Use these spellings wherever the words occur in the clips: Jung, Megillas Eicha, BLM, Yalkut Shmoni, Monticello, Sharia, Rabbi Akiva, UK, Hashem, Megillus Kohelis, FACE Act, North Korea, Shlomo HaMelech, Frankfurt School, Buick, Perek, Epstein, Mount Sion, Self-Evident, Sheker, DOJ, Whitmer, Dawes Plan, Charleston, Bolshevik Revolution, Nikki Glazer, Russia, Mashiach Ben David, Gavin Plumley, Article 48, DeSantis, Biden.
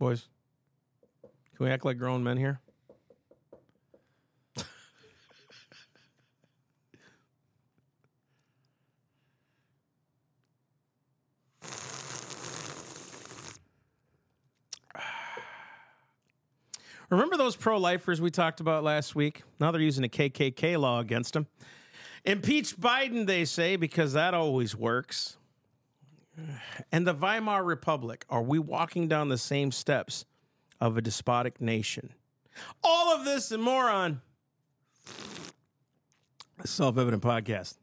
Boys, can we act like grown men here? Remember those pro-lifers we talked about last week? Now they're using a KKK law against them. Impeach Biden, they say, because that always works. And the Weimar Republic, are we walking down the same steps of a despotic nation? All of this and more on the Self-Evident Podcast.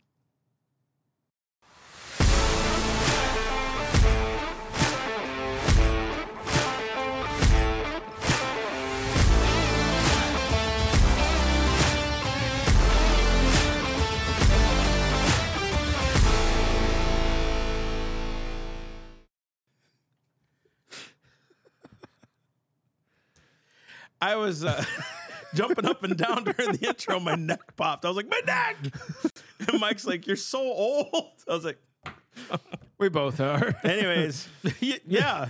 I was jumping up and down during the intro. My neck popped. I was like, my neck! And Mike's like, you're so old. I was like... We both are. Anyways. Yeah.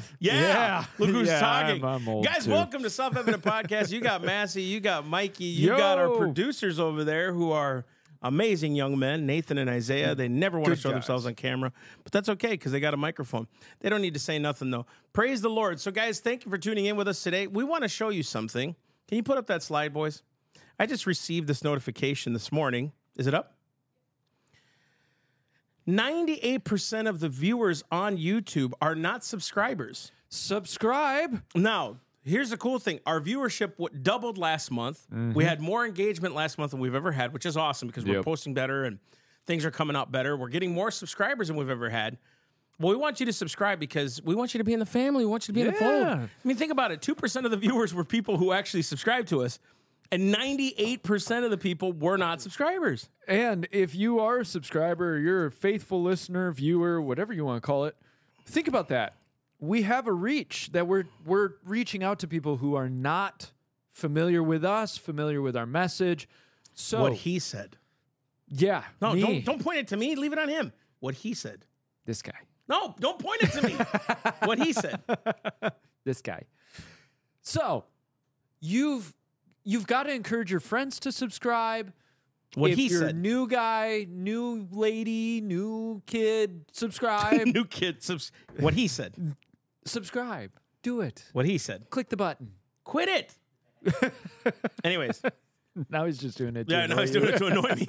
Look who's talking. I'm old guys, too. Welcome to Self-Evident Podcast. You got Massie. You got Mikey. You got our producers over there who are amazing young men, Nathan and Isaiah. They never want to show themselves on camera, but that's okay because they got a microphone. They don't need to say nothing, though. Praise the Lord. So, guys, thank you for tuning in with us today. We want to show you something. Can you put up that slide, boys? I just received this notification this morning. Is it up? 98% of the viewers on YouTube are not subscribers. Subscribe. Now, here's the cool thing. Our viewership doubled last month. Mm-hmm. We had more engagement last month than we've ever had, which is awesome because we're posting better and things are coming out better. We're getting more subscribers than we've ever had. Well, we want you to subscribe because we want you to be in the family. We want you to be in the fold. I mean, think about it. 2% of the viewers were people who actually subscribed to us, and 98% of the people were not subscribers. And if you are a subscriber, you're a faithful listener, viewer, whatever you want to call it, think about that. We have a reach that we're reaching out to people who are not familiar with us, familiar with our message. So what he said. Yeah. No, don't point it to me. Leave it on him. What he said. This guy. No, don't point it to me. What he said. This guy. So you've got to encourage your friends to subscribe. What if he said. New guy, new lady, new kid, subscribe. New kid, what he said. Subscribe. Do it. What he said. Click the button. Quit it. Anyways. Now he's just doing it to annoy me. Yeah, now he's doing it to annoy me.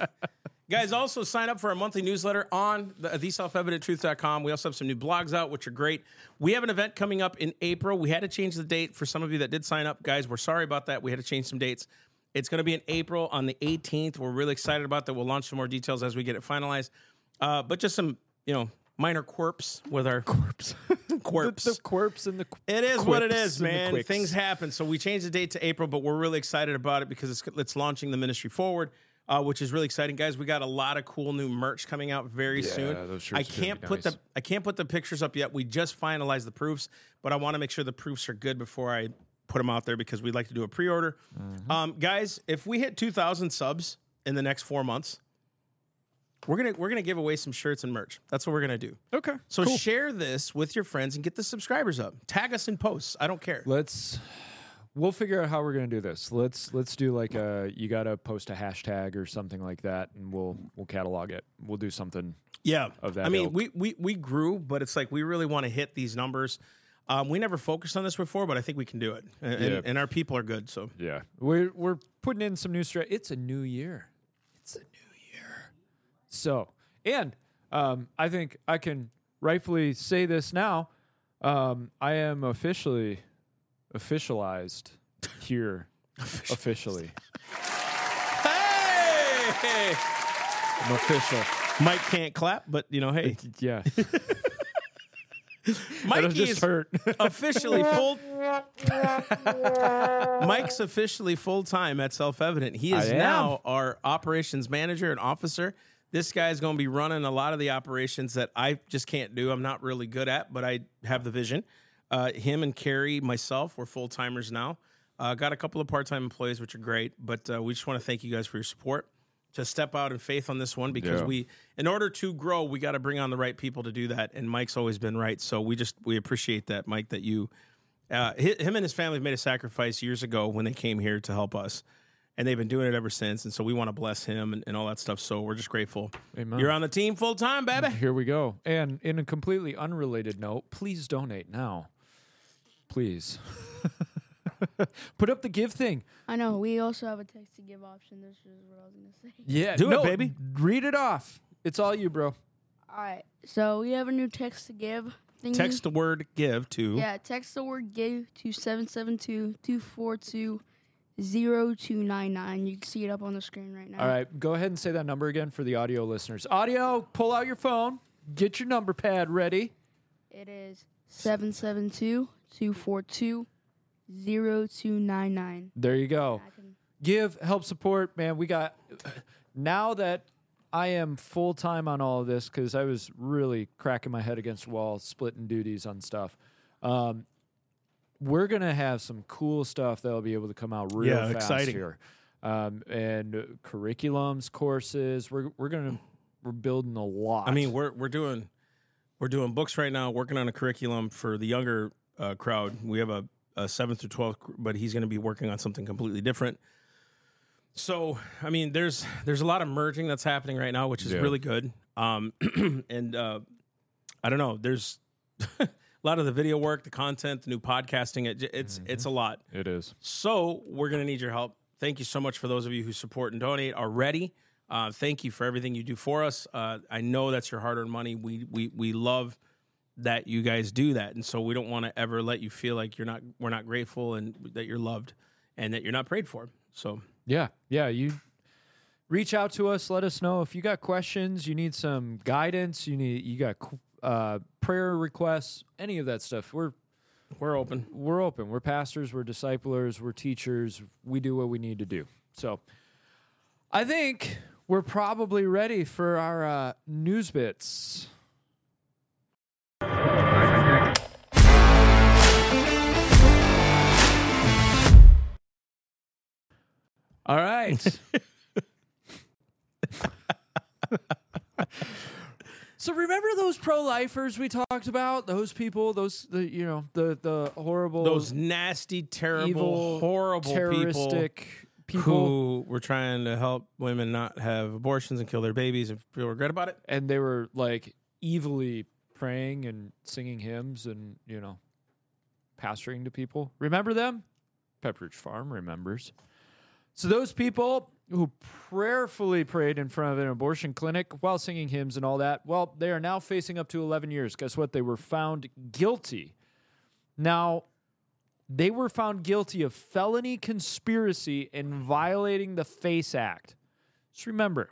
Guys, also sign up for our monthly newsletter on theselfevidenttruth.com. We also have some new blogs out, which are great. We have an event coming up in April. We had to change the date for some of you that did sign up. Guys, we're sorry about that. We had to change some dates. It's going to be in April on the 18th. We're really excited about that. We'll launch some more details as we get it finalized. But just some, minor quirks with our quirks. Quirks. The quirks and the It is what it is, man. Things happen. So we changed the date to April, but we're really excited about it because it's launching the ministry forward, which is really exciting. Guys, we got a lot of cool new merch coming out very soon. Those shirts I can't put the pictures up yet. We just finalized the proofs, but I want to make sure the proofs are good before I put them out there because we'd like to do a pre-order. Mm-hmm. Guys, if we hit 2,000 subs in the next 4 months, we're gonna give away some shirts and merch. That's what we're gonna do. Okay. So cool. Share this with your friends and get the subscribers up. Tag us in posts. I don't care. We'll figure out how we're gonna do this. Let's do like you gotta post a hashtag or something like that, and we'll catalog it. We'll do something. Yeah. Of that. I mean, we grew, but it's like we really want to hit these numbers. We never focused on this before, but I think we can do it, and our people are good. So yeah, we're putting in some new strategy. It's a new year. So, and I think I can rightfully say this now. I am officialized here. Officially. Hey! I'm official. Mike can't clap, but hey. Yeah. Mikey is hurt. Officially full. Mike's officially full-time at Self-Evident. He is now our operations manager and officer. This guy's going to be running a lot of the operations that I just can't do. I'm not really good at, but I have the vision. Him and Carrie, myself, we're full-timers now. Got a couple of part-time employees, which are great, but we just want to thank you guys for your support. To step out in faith on this one because in order to grow, we got to bring on the right people to do that. And Mike's always been right. So we appreciate that, Mike, that you Him and his family made a sacrifice years ago when they came here to help us, and they've been doing it ever since. And so we want to bless him and all that stuff. So we're just grateful. Amen. You're on the team full time, baby. Here we go. And in a completely unrelated note, please donate now. Please. Put up the give thing. I know. We also have a text to give option. This is what I was going to say. Yeah. Do it, baby. Read it off. It's all you, bro. All right. So we have a new text to give thingy. Text the word give to. Yeah. Text the word give to 772-242-0299. You can see it up on the screen right now. All right. Go ahead and say that number again for the audio listeners. Audio, pull out your phone. Get your number pad ready. It is 772-242-0299. There you go. Give, help, support, man. We got, now that I am full time on all of this, because I was really cracking my head against the wall, splitting duties on stuff. We're gonna have some cool stuff that'll be able to come out real fast exciting. Here. And curriculums, courses. We're building a lot. I mean, we're doing books right now. Working on a curriculum for the younger crowd. We have a 7th through 12th, but he's going to be working on something completely different. So, I mean, there's a lot of merging that's happening right now, which is really good. And I don't know, there's a lot of the video work, the content, the new podcasting. It's a lot. It is. So we're going to need your help. Thank you so much for those of you who support and donate already. Thank you for everything you do for us. I know that's your hard-earned money. We love that you guys do that, and so we don't want to ever let you feel like we're not grateful, and that you're loved, and that you're not prayed for. So yeah, you reach out to us, let us know if you got questions, you need some guidance, you got prayer requests, any of that stuff. We're open. We're pastors, we're disciplers, we're teachers. We do what we need to do. So I think we're probably ready for our news bits. All right. So remember those pro-lifers we talked about? Those people, the horrible, those nasty, terrible, evil, horrible, terroristic people who were trying to help women not have abortions and kill their babies and feel regret about it. And they were like evilly praying and singing hymns and pastoring to people. Remember them? Pepperidge Farm remembers. So those people who prayerfully prayed in front of an abortion clinic while singing hymns and all that, well, they are now facing up to 11 years. Guess what? They were found guilty. Now, they were found guilty of felony conspiracy and violating the FACE Act. Just remember,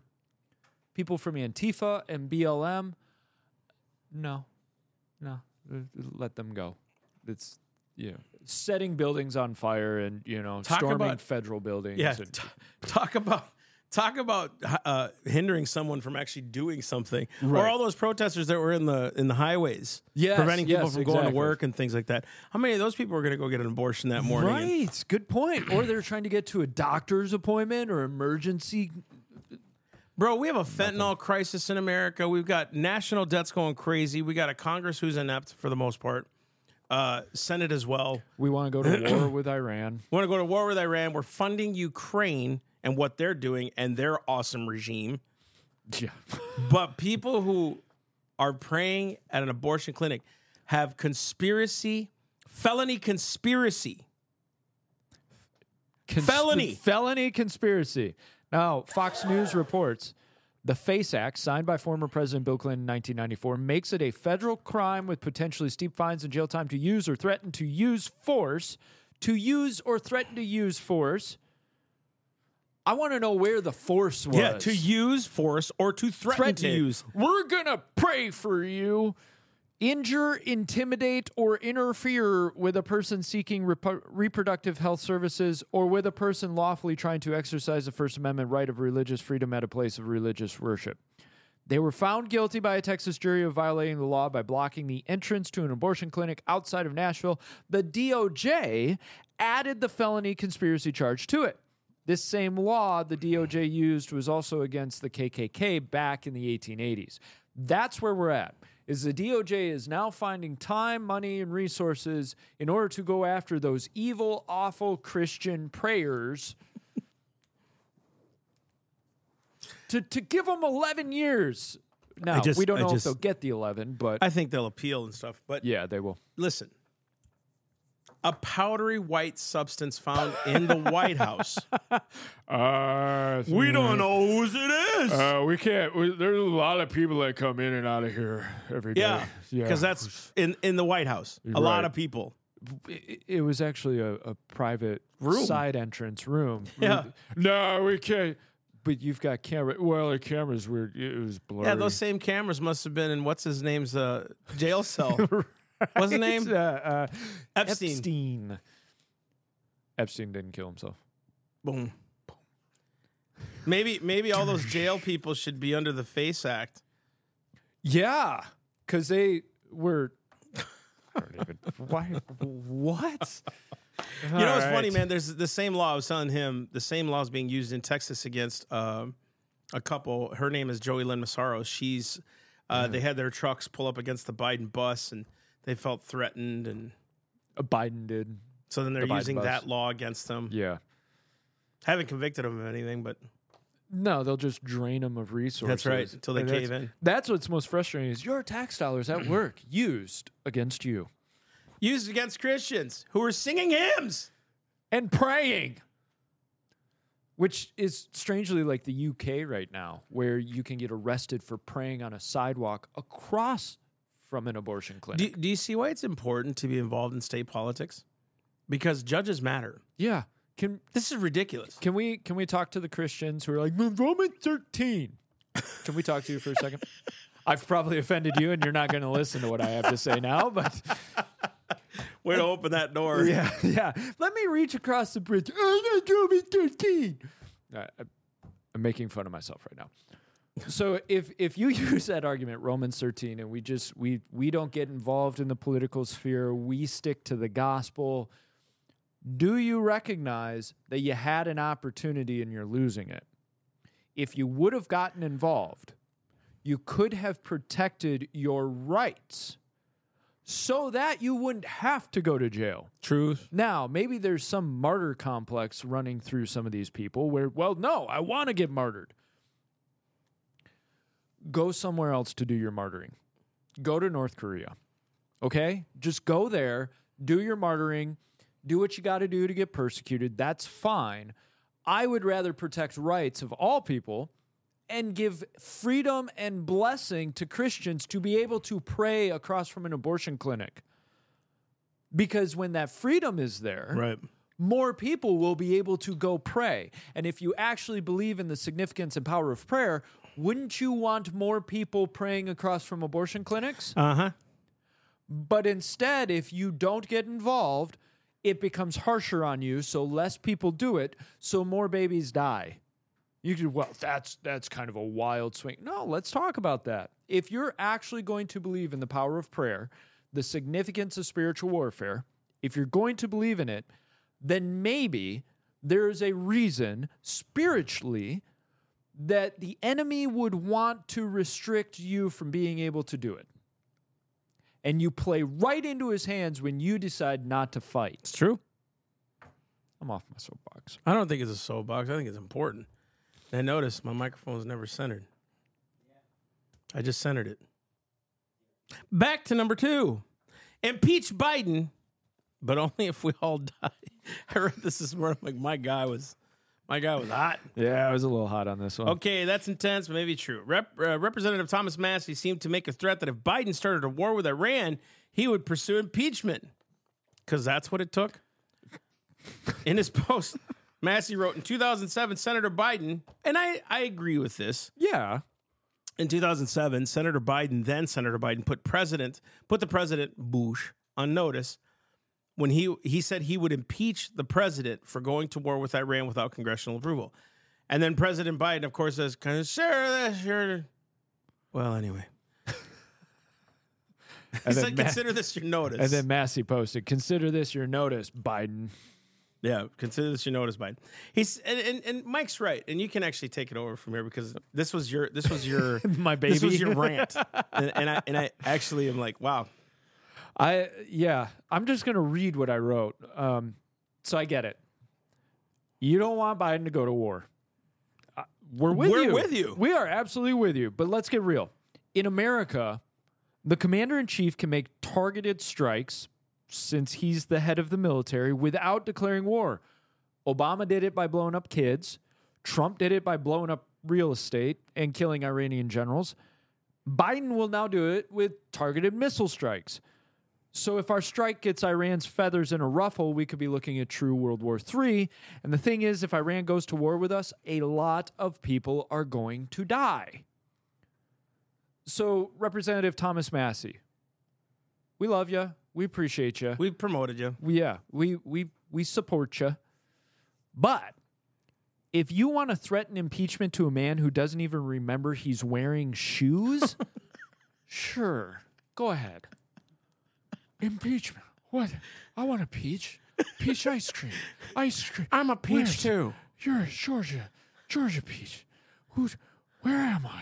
people from Antifa and BLM, no, let them go. It's... Yeah, setting buildings on fire and storming federal buildings. Yeah, and talk about hindering someone from actually doing something. Right. Or all those protesters that were in the highways, preventing people from going to work and things like that. How many of those people are going to go get an abortion that morning? Right, good point. Or they're trying to get to a doctor's appointment or emergency. Bro, we have a fentanyl crisis in America. We've got national debts going crazy. We got a Congress who's inept for the most part. Senate as well. We want to go to war with Iran. We want to go to war with Iran. We're funding Ukraine and what they're doing and their awesome regime. Yeah. But people who are praying at an abortion clinic have felony conspiracy. Now, Fox News reports the FACE Act, signed by former President Bill Clinton in 1994, makes it a federal crime with potentially steep fines and jail time to use or threaten to use force. I want to know where the force was. Yeah, to use force or to threaten to use. We're going to pray for you. Injure, intimidate, or interfere with a person seeking reproductive health services or with a person lawfully trying to exercise the First Amendment right of religious freedom at a place of religious worship. They were found guilty by a Texas jury of violating the law by blocking the entrance to an abortion clinic outside of Nashville. The DOJ added the felony conspiracy charge to it. This same law the DOJ used was also against the KKK back in the 1880s. That's where we're at, is the DOJ is now finding time, money, and resources in order to go after those evil, awful Christian prayers to give them 11 years. Now, we don't know if they'll get the 11, but... I think they'll appeal and stuff, but... Yeah, they will. Listen, a powdery white substance found in the White House. We don't know whose it is. We can't... There's a lot of people that come in and out of here every day. Yeah, because that's in the White House. You're a lot of people. It was actually a private room. Side entrance room. Yeah. No, we can't... But you've got camera. Well, the cameras were. It was blurry. Yeah, those same cameras must have been in what's his name's jail cell. Right. What's his name? Epstein. Epstein didn't kill himself. Boom. Maybe all those jail people should be under the FACE Act. Yeah, because they were. I don't even. Why? What? You know what's funny, man? There's the same law I was telling him. The same law is being used in Texas against a couple. Her name is Joey Lynn Massaro. She's they had their trucks pull up against the Biden bus, and they felt threatened, and Biden did. So then they're using that law against them. Yeah, haven't convicted them of anything, but no, they'll just drain them of resources. That's right, until they cave in. That's what's most frustrating: is your tax dollars at work used against you. Used against Christians who are singing hymns and praying, which is strangely like the UK right now, where you can get arrested for praying on a sidewalk across from an abortion clinic. Do you see why it's important to be involved in state politics? Because judges matter. Yeah. This is ridiculous. Can we talk to the Christians who are like, Roman 13? Can we talk to you for a second? I've probably offended you, and you're not going to listen to what I have to say now, but... Way to open that door. Yeah. Let me reach across the bridge. I'm making fun of myself right now. So if you use that argument, Romans 13, and we don't get involved in the political sphere, we stick to the gospel, do you recognize that you had an opportunity and you're losing it? If you would have gotten involved, you could have protected your rights so that you wouldn't have to go to jail. Truth. Now, maybe there's some martyr complex running through some of these people where, well, no, I want to get martyred. Go somewhere else to do your martyring. Go to North Korea, okay? Just go there, do your martyring, do what you got to do to get persecuted. That's fine. I would rather protect rights of all people and give freedom and blessing to Christians to be able to pray across from an abortion clinic. Because when that freedom is there, right, more people will be able to go pray. And if you actually believe in the significance and power of prayer, wouldn't you want more people praying across from abortion clinics? Uh-huh. But instead, if you don't get involved, it becomes harsher on you, so less people do it, so more babies die. You could, well, that's kind of a wild swing. No, let's talk about that. If you're actually going to believe in the power of prayer, the significance of spiritual warfare, if you're going to believe in it, then maybe there is a reason spiritually that the enemy would want to restrict you from being able to do it. And you play right into his hands when you decide not to fight. It's true. I'm off my soapbox. I don't think it's a soapbox. I think it's important. I noticed my microphone was never centered. Yeah. I just centered it. Back to number 2. Impeach Biden, but only if we all die. I read this morning. I'm like, my guy was hot. Yeah, I was a little hot on this one. Okay, that's intense, but maybe true. Representative Thomas Massie seemed to make a threat that if Biden started a war with Iran, he would pursue impeachment. Because that's what it took. In his post... Massie wrote, in 2007, Senator Biden, and I agree with this. Yeah. In 2007, then Senator Biden put the president, Bush, on notice when he said he would impeach the president for going to war with Iran without congressional approval. And then President Biden, of course, says, consider this. Well, anyway. He said, consider this your notice. And then Massie posted, consider this your notice, Biden. Yeah, consider this your notice, Biden. He's and Mike's right, and you can actually take it over from here because this was your my baby. This was your rant, and I actually am like, wow. I'm just gonna read what I wrote. So I get it. You don't want Biden to go to war. We're with you. We are absolutely with you. But let's get real. In America, the commander-in-chief can make targeted strikes since he's the head of the military without declaring war. Obama did it by blowing up kids. Trump did it by blowing up real estate and killing Iranian generals. Biden will now do it with targeted missile strikes. So if our strike gets Iran's feathers in a ruffle, we could be looking at true World War III. And the thing is, if Iran goes to war with us, a lot of people are going to die. So Representative Thomas Massie, we love you. We appreciate you. We promoted you. Yeah, we support you. But if you want to threaten impeachment to a man who doesn't even remember he's wearing shoes, sure, go ahead. Impeachment. What? I want a peach. Peach ice cream. Ice cream. I'm a peach too. You're a Georgia peach. Where am I?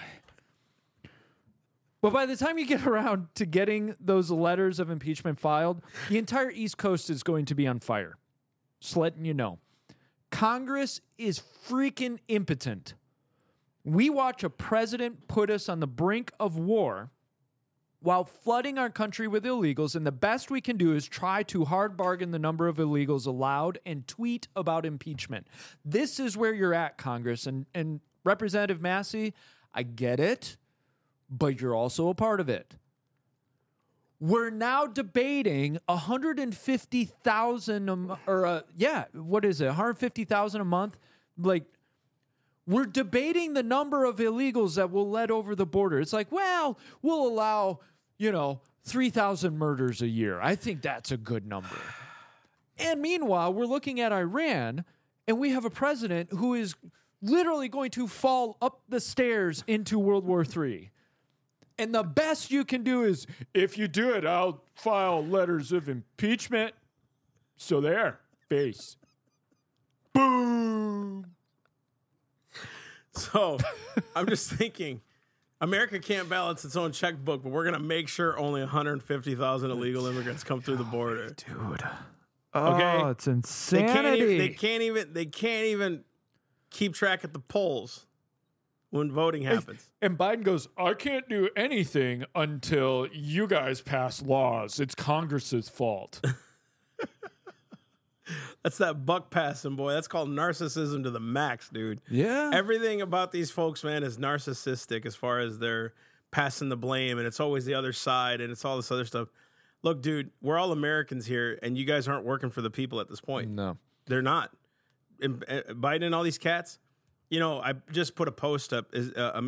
But by the time you get around to getting those letters of impeachment filed, the entire East Coast is going to be on fire. Just letting you know. Congress is freaking impotent. We watch a president put us on the brink of war while flooding our country with illegals, and the best we can do is try to hard bargain the number of illegals allowed and tweet about impeachment. This is where you're at, Congress. And Representative Massie, I get it, but you're also a part of it. We're now debating 150,000 $150,000 a month. Like, we're debating the number of illegals that will let over the border. It's like, well, we'll allow, 3,000 murders a year. I think that's a good number. And meanwhile, we're looking at Iran, and we have a president who is literally going to fall up the stairs into World War III. And the best you can do is, if you do it, I'll file letters of impeachment. So there, face. Boom. So I'm just thinking, America can't balance its own checkbook, but we're going to make sure only 150,000 illegal immigrants come through the border. Dude. Oh, okay? It's insanity. They can't even keep track at the polls when voting happens. And Biden goes, I can't do anything until you guys pass laws. It's Congress's fault. That's that buck passing, boy. That's called narcissism to the max, dude. Yeah. Everything about these folks, man, is narcissistic as far as they're passing the blame, and it's always the other side, and it's all this other stuff. Look, dude, we're all Americans here, and you guys aren't working for the people at this point. No. They're not. And Biden and all these cats, I just put a post up,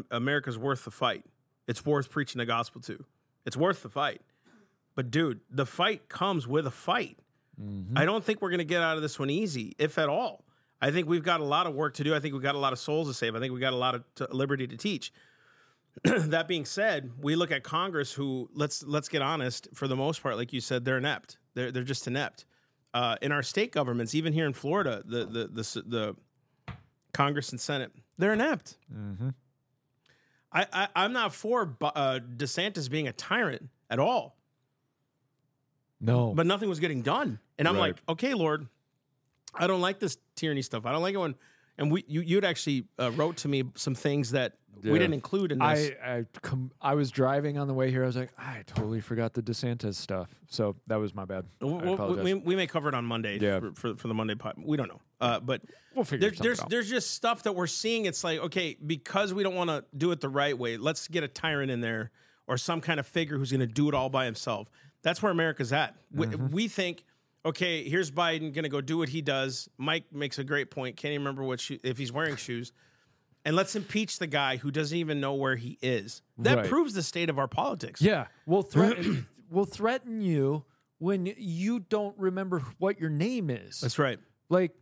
America's worth the fight. It's worth preaching the gospel to. It's worth the fight. But, dude, the fight comes with a fight. Mm-hmm. I don't think we're going to get out of this one easy, if at all. I think we've got a lot of work to do. I think we've got a lot of souls to save. I think we've got a lot of liberty to teach. That being said, we look at Congress who, let's get honest, for the most part, like you said, they're inept. They're just inept. In our state governments, even here in Florida, the Congress and Senate, they're inept. Mm-hmm. I'm not for DeSantis being a tyrant at all. No. But nothing was getting done. And I'm like, okay, Lord, I don't like this tyranny stuff. I don't like it when... And you'd actually wrote to me some things that we didn't include in this. I was driving on the way here. I was like, I totally forgot the DeSantis stuff. So that was my bad. I apologize. We may cover it on Monday for the Monday pod. We don't know. But we'll figure it out. There's just stuff that we're seeing. It's like, okay, because we don't want to do it the right way, let's get a tyrant in there or some kind of figure who's going to do it all by himself. That's where America's at. Mm-hmm. We think, okay, here's Biden going to go do what he does. Mike makes a great point. Can't even remember if he's wearing shoes. And let's impeach the guy who doesn't even know where he is. That proves the state of our politics. Yeah. We'll threaten you when you don't remember what your name is. That's right. Like,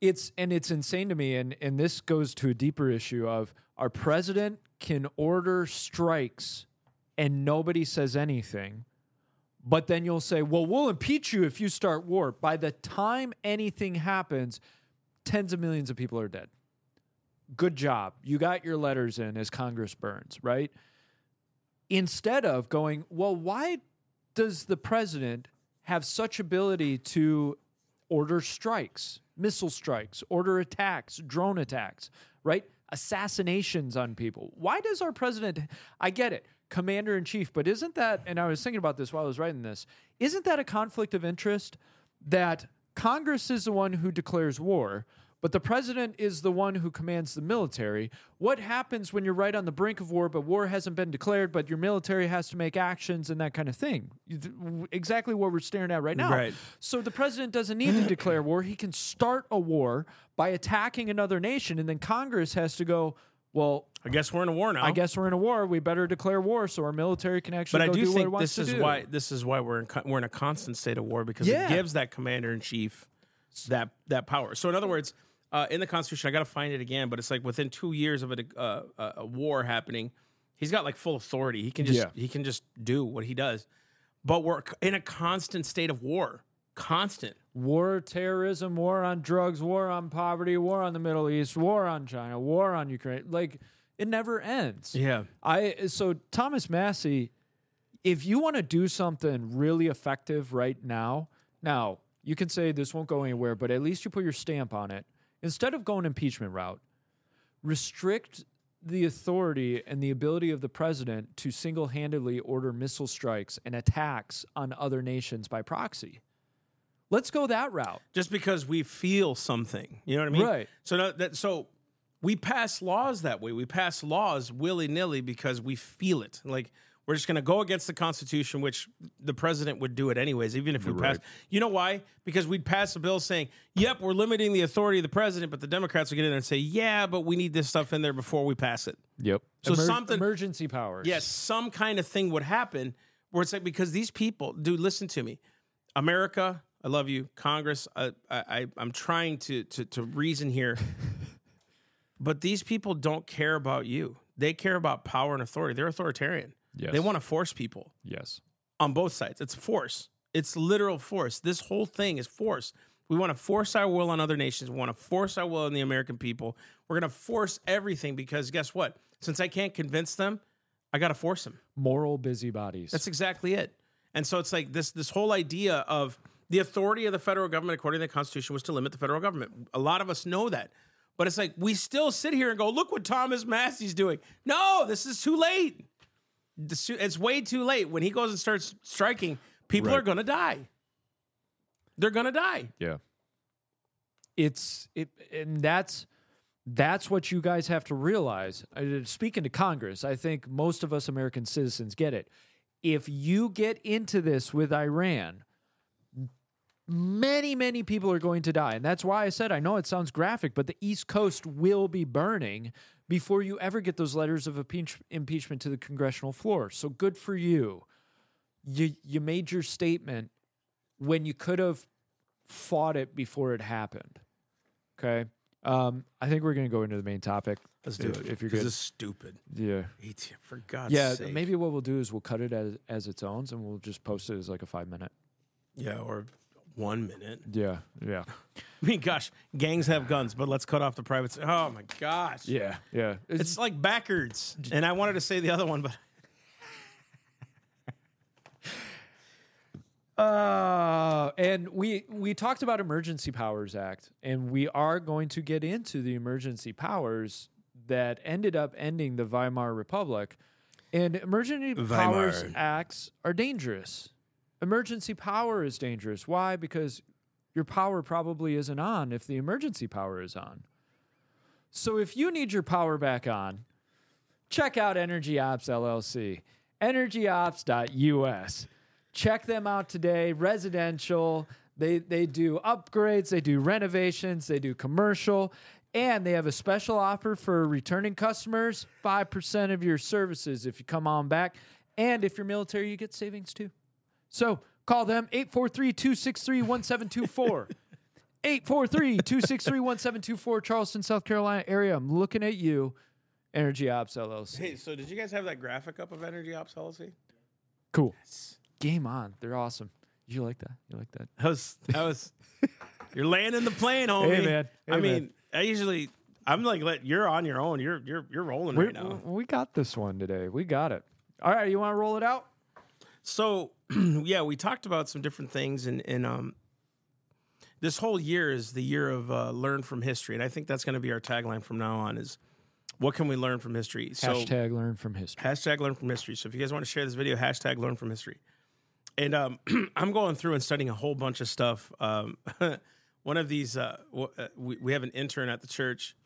it's insane to me. And this goes to a deeper issue of our president can order strikes and nobody says anything. But then you'll say, well, we'll impeach you if you start war. By the time anything happens, tens of millions of people are dead. Good job. You got your letters in as Congress burns, right? Instead of going, well, why does the president have such ability to order strikes, missile strikes, order attacks, drone attacks, right? Assassinations on people. Why does our president, I get it, commander-in-chief, but isn't that, and I was thinking about this while I was writing this, isn't that a conflict of interest that Congress is the one who declares war, but the president is the one who commands the military? What happens when you're right on the brink of war, but war hasn't been declared, but your military has to make actions and that kind of thing? Exactly what we're staring at right now. Right. So the president doesn't need to declare war. He can start a war by attacking another nation, and then Congress has to go, well, I guess we're in a war now. I guess we're in a war. We better declare war so our military can actually go do what it wants to do. But I do think this is why we're in a constant state of war, because it gives that commander-in-chief that power. So in other words, in the Constitution, I got to find it again, but it's like within 2 years of a war happening, he's got like full authority. He can just do what he does. But we're in a constant state of war. Constant. War, terrorism, war on drugs, war on poverty, war on the Middle East, war on China, war on Ukraine. Like, it never ends. Yeah. So Thomas Massie, if you want to do something really effective right now, you can say this won't go anywhere, but at least you put your stamp on it. Instead of going impeachment route, restrict the authority and the ability of the president to single-handedly order missile strikes and attacks on other nations by proxy. Let's go that route. Just because we feel something. You know what I mean? Right. So we pass laws that way. We pass laws willy-nilly because we feel it. Like, we're just going to go against the Constitution, which the president would do it anyways, even if we passed. You know why? Because we'd pass a bill saying, yep, we're limiting the authority of the president, but the Democrats would get in there and say, yeah, but we need this stuff in there before we pass it. Yep. So something... Emergency powers. Yes, some kind of thing would happen where it's like, because these people... Dude, listen to me. America... I love you, Congress. I'm trying to reason here, but these people don't care about you. They care about power and authority. They're authoritarian. Yes. They want to force people. Yes, on both sides. It's force. It's literal force. This whole thing is force. We want to force our will on other nations. We want to force our will on the American people. We're going to force everything because guess what? Since I can't convince them, I got to force them. Moral busybodies. That's exactly it. And so it's like this whole idea of... The authority of the federal government, according to the Constitution, was to limit the federal government. A lot of us know that. But it's like, we still sit here and go, look what Thomas Massie's doing. No, this is too late. It's way too late. When he goes and starts striking, people are going to die. They're going to die. Yeah. And that's what you guys have to realize. Speaking to Congress, I think most of us American citizens get it. If you get into this with Iran... Many, many people are going to die. And that's why I said, I know it sounds graphic, but the East Coast will be burning before you ever get those letters of impeachment to the congressional floor. So good for you. You made your statement when you could have fought it before it happened. Okay? I think we're going to go into the main topic. Let's do it. If you're good. This is stupid. Yeah. For God's sake. Yeah, maybe what we'll do is we'll cut it as its own, and we'll just post it as like a 5-minute. Yeah, or... 1 minute. Yeah. I mean, gosh, gangs have guns, but let's cut off the privates. Oh, my gosh. Yeah. It's like backwards. And I wanted to say the other one, but... and we talked about Emergency Powers Act, and we are going to get into the emergency powers that ended up ending the Weimar Republic. And Powers Acts are dangerous. Emergency power is dangerous. Why? Because your power probably isn't on if the emergency power is on. So if you need your power back on, check out Energy Ops LLC, energyops.us. Check them out today. Residential. They do upgrades. They do renovations. They do commercial. And they have a special offer for returning customers, 5% of your services if you come on back. And if you're military, you get savings too. So call them 843-263-1724. 843-263-1724, Charleston, South Carolina area. I'm looking at you, Energy Ops LLC. Hey, so did you guys have that graphic up of Energy Ops LLC? Cool. Yes. game on. They're awesome. You like that? You like that? That was you're landing the plane, homie. Hey, man. Hey, I mean, I'm like, you're on your own. You're rolling right now. We got this one today. We got it. All right, you want to roll it out? So, yeah, we talked about some different things, and this whole year is the year of learn from history, and I think that's going to be our tagline from now on is, what can we learn from history? Hashtag learn from history. Hashtag learn from history. So if you guys want to share this video, hashtag learn from history. And I'm going through and studying a whole bunch of stuff. One of these, we have an intern at the church,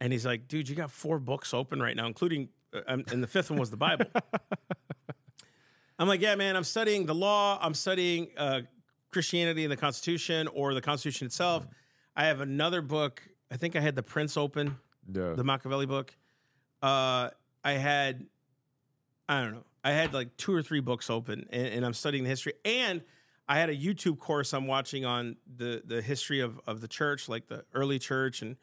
and he's like, dude, you got 4 books open right now, including, and the 5th one was the Bible. I'm like, yeah, man, I'm studying the law. I'm studying Christianity and the Constitution or the Constitution itself. I have another book. I think I had the Prince open, the Machiavelli book. I had like 2 or 3 books open, and I'm studying the history. And I had a YouTube course I'm watching on the history of the church, like the early church and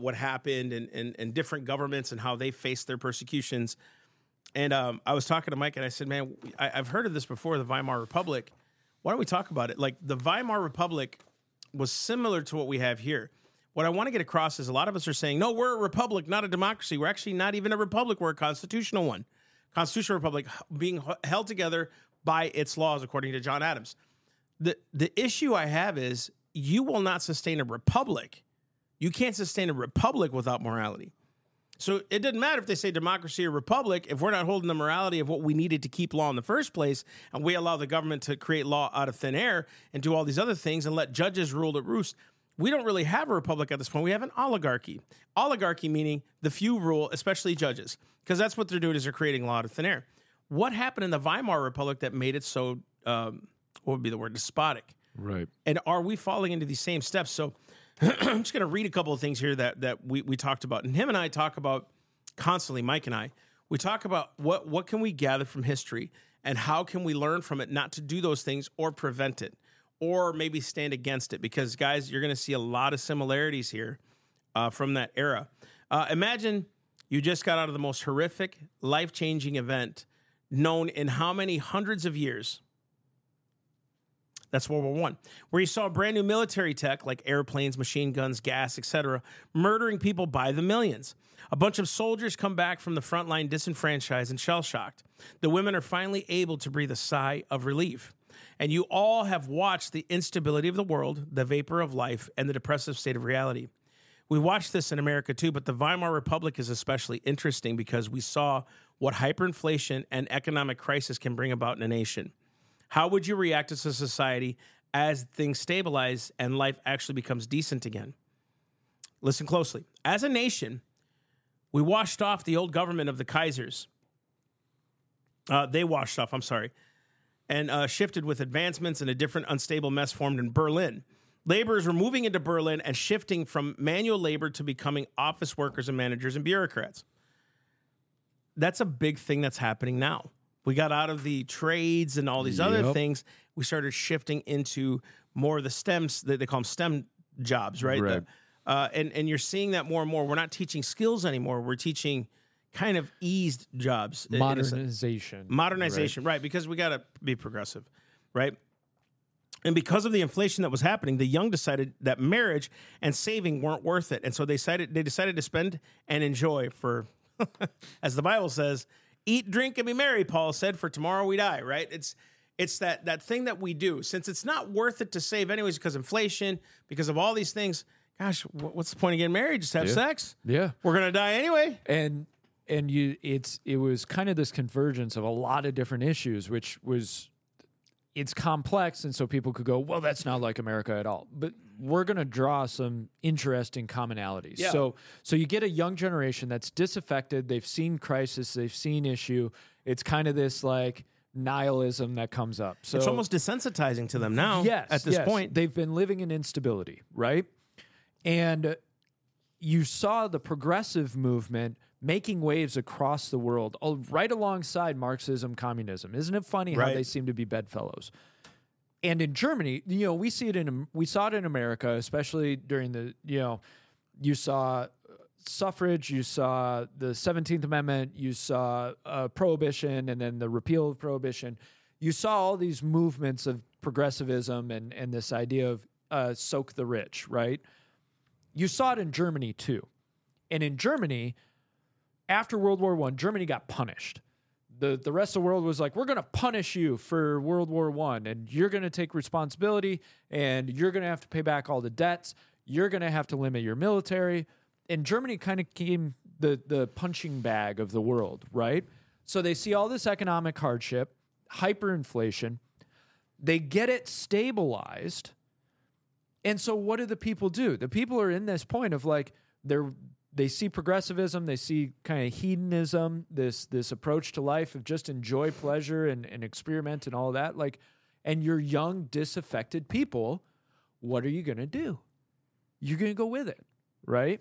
what happened and different governments and how they faced their persecutions. And I was talking to Mike, and I said, man, I've heard of this before, the Weimar Republic. Why don't we talk about it? Like, the Weimar Republic was similar to what we have here. What I want to get across is a lot of us are saying, no, we're a republic, not a democracy. We're actually not even a republic. We're a constitutional one. Constitutional republic being held together by its laws, according to John Adams. The issue I have is you will not sustain a republic. You can't sustain a republic without morality. So it doesn't matter if they say democracy or republic if we're not holding the morality of what we needed to keep law in the first place, and we allow the government to create law out of thin air and do all these other things and let judges rule the roost. We don't really have a republic at this point. We have an oligarchy. Oligarchy meaning the few rule, especially judges, because that's what they're doing is they're creating law out of thin air. What happened in the Weimar Republic that made it so, what would be the word, despotic? Right. And are we falling into these same steps? So I'm just going to read a couple of things here that we talked about. And him and I talk about constantly, Mike and I, we talk about what can we gather from history and how can we learn from it not to do those things or prevent it or maybe stand against it. Because, guys, you're going to see a lot of similarities here from that era. Imagine you just got out of the most horrific, life-changing event known in how many hundreds of years? That's World War I, where you saw brand new military tech like airplanes, machine guns, gas, etc., murdering people by the millions. A bunch of soldiers come back from the front line disenfranchised and shell-shocked. The women are finally able to breathe a sigh of relief. And you all have watched the instability of the world, the vapor of life, and the depressive state of reality. We watched this in America too, but the Weimar Republic is especially interesting because we saw what hyperinflation and economic crisis can bring about in a nation. How would you react as a society as things stabilize and life actually becomes decent again? Listen closely. As a nation, we washed off the old government of the Kaisers. They washed off, I'm sorry, and shifted with advancements and a different unstable mess formed in Berlin. Laborers were moving into Berlin and shifting from manual labor to becoming office workers and managers and bureaucrats. That's a big thing that's happening now. We got out of the trades and all these other things. We started shifting into more of the STEMs, they call them STEM jobs, right? And you're seeing that more and more. We're not teaching skills anymore. We're teaching kind of eased jobs. Modernization. Modernization, right, because we got to be progressive, right? And because of the inflation that was happening, the Jung decided that marriage and saving weren't worth it. And so they decided to spend and enjoy for, as the Bible says, eat, drink, and be merry, Paul said, for tomorrow we die, right? It's that thing that we do. Since it's not worth it to save anyways because inflation, because of all these things, gosh, what's the point of getting married? Just have sex? Yeah. We're going to die anyway. And it was kind of this convergence of a lot of different issues, which was, it's complex, and so people could go, well, that's not like America at all. But we're going to draw some interesting commonalities. Yeah. So you get a young generation that's disaffected. They've seen crisis. They've seen issue. It's kind of this like nihilism that comes up. So it's almost desensitizing to them now. Yes, at this point. They've been living in instability, right? And you saw the progressive movement making waves across the world, right alongside Marxism, communism. Isn't it funny how they seem to be bedfellows? And in Germany, you know, we saw it in America, especially during the, you know, you saw suffrage, you saw the 17th Amendment, you saw prohibition, and then the repeal of prohibition. you saw all these movements of progressivism and this idea of soak the rich, right? You saw it in Germany too. And in Germany, after World War I, Germany got punished. The rest of the world was like, we're going to punish you for World War I, and you're going to take responsibility, and you're going to have to pay back all the debts. You're going to have to limit your military. And Germany kind of became the punching bag of the world, right? So they see all this economic hardship, hyperinflation. They get it stabilized. And so what do the people do? The people are in this point of like, they see progressivism, they see kind of hedonism, this approach to life of just enjoy pleasure and experiment and all that. Like, and you're young, disaffected people, what are you going to do? You're going to go with it, right?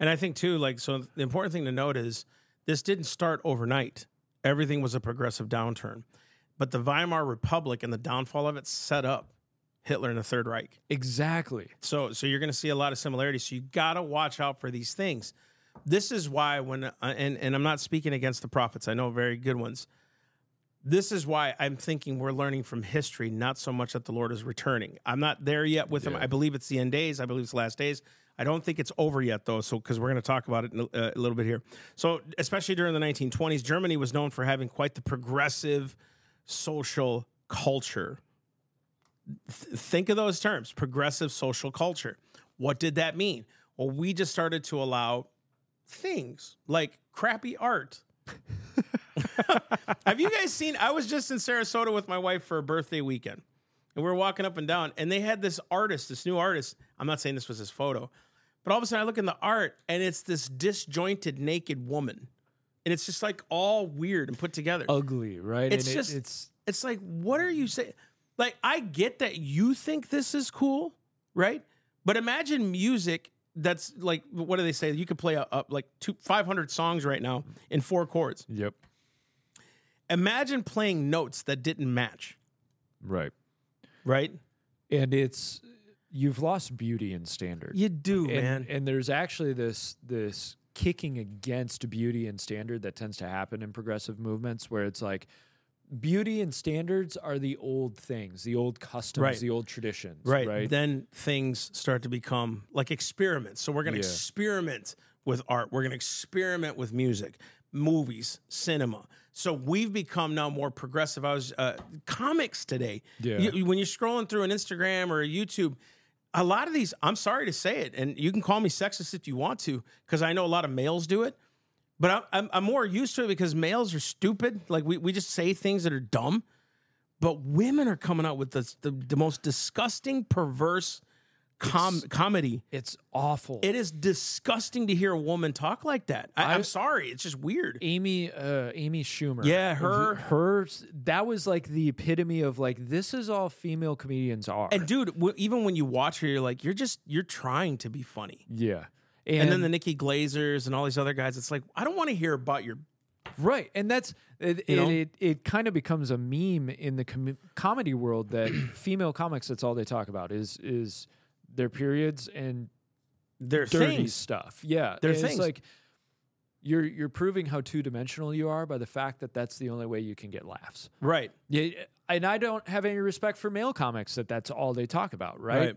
And I think too, like, so the important thing to note is this didn't start overnight. Everything was a progressive downturn. But the Weimar Republic and the downfall of it set up Hitler and the Third Reich. Exactly. So you're going to see a lot of similarities. So you got to watch out for these things. This is why when, and I'm not speaking against the prophets. I know very good ones. This is why I'm thinking we're learning from history, not so much that the Lord is returning. I'm not there yet with him. I believe it's the end days. I believe it's the last days. I don't think it's over yet, though, so because we're going to talk about it in a little bit here. So especially during the 1920s, Germany was known for having quite the progressive social culture. Think of those terms, progressive social culture. What did that mean? Well, we just started to allow things like crappy art. Have you guys seen? I was just in Sarasota with my wife for a birthday weekend, and we were walking up and down, and they had this artist, this new artist. I'm not saying this was his photo, but all of a sudden I look in the art, and it's this disjointed naked woman, and it's just like all weird and put together, ugly, right? It's and just it's like, what are you saying? Like, I get that you think this is cool, right? But imagine music that's like, what do they say? You could play like 500 songs right now in 4 chords. Yep. Imagine playing notes that didn't match. Right? And it's, you've lost beauty and standard. You do, man. And there's actually this kicking against beauty and standard that tends to happen in progressive movements where it's like beauty and standards are the old things, the old customs, the old traditions. Right. Then things start to become like experiments. So we're going to experiment with art. We're going to experiment with music, movies, cinema. So we've become now more progressive. I was comics today. Yeah. When you're scrolling through an Instagram or a YouTube, a lot of these, I'm sorry to say it, and you can call me sexist if you want to, because I know a lot of males do it. But I'm more used to it because males are stupid. Like, we just say things that are dumb. But women are coming out with the most disgusting, perverse comedy. It's awful. It is disgusting to hear a woman talk like that. I'm sorry. It's just weird. Amy Schumer. Yeah, her. That was, like, the epitome of, like, this is all female comedians are. And, dude, even when you watch her, you're like, you're trying to be funny. Yeah. And then the Nikki Glazers and all these other guys, it's like, I don't want to hear about your... Right, and that's... It kind of becomes a meme in the comedy world that female comics, that's all they talk about, is their periods and their dirty things. Stuff. Yeah, their things. It's like, you're proving how two-dimensional you are by the fact that that's the only way you can get laughs. Right. Yeah, and I don't have any respect for male comics that's all they talk about, right?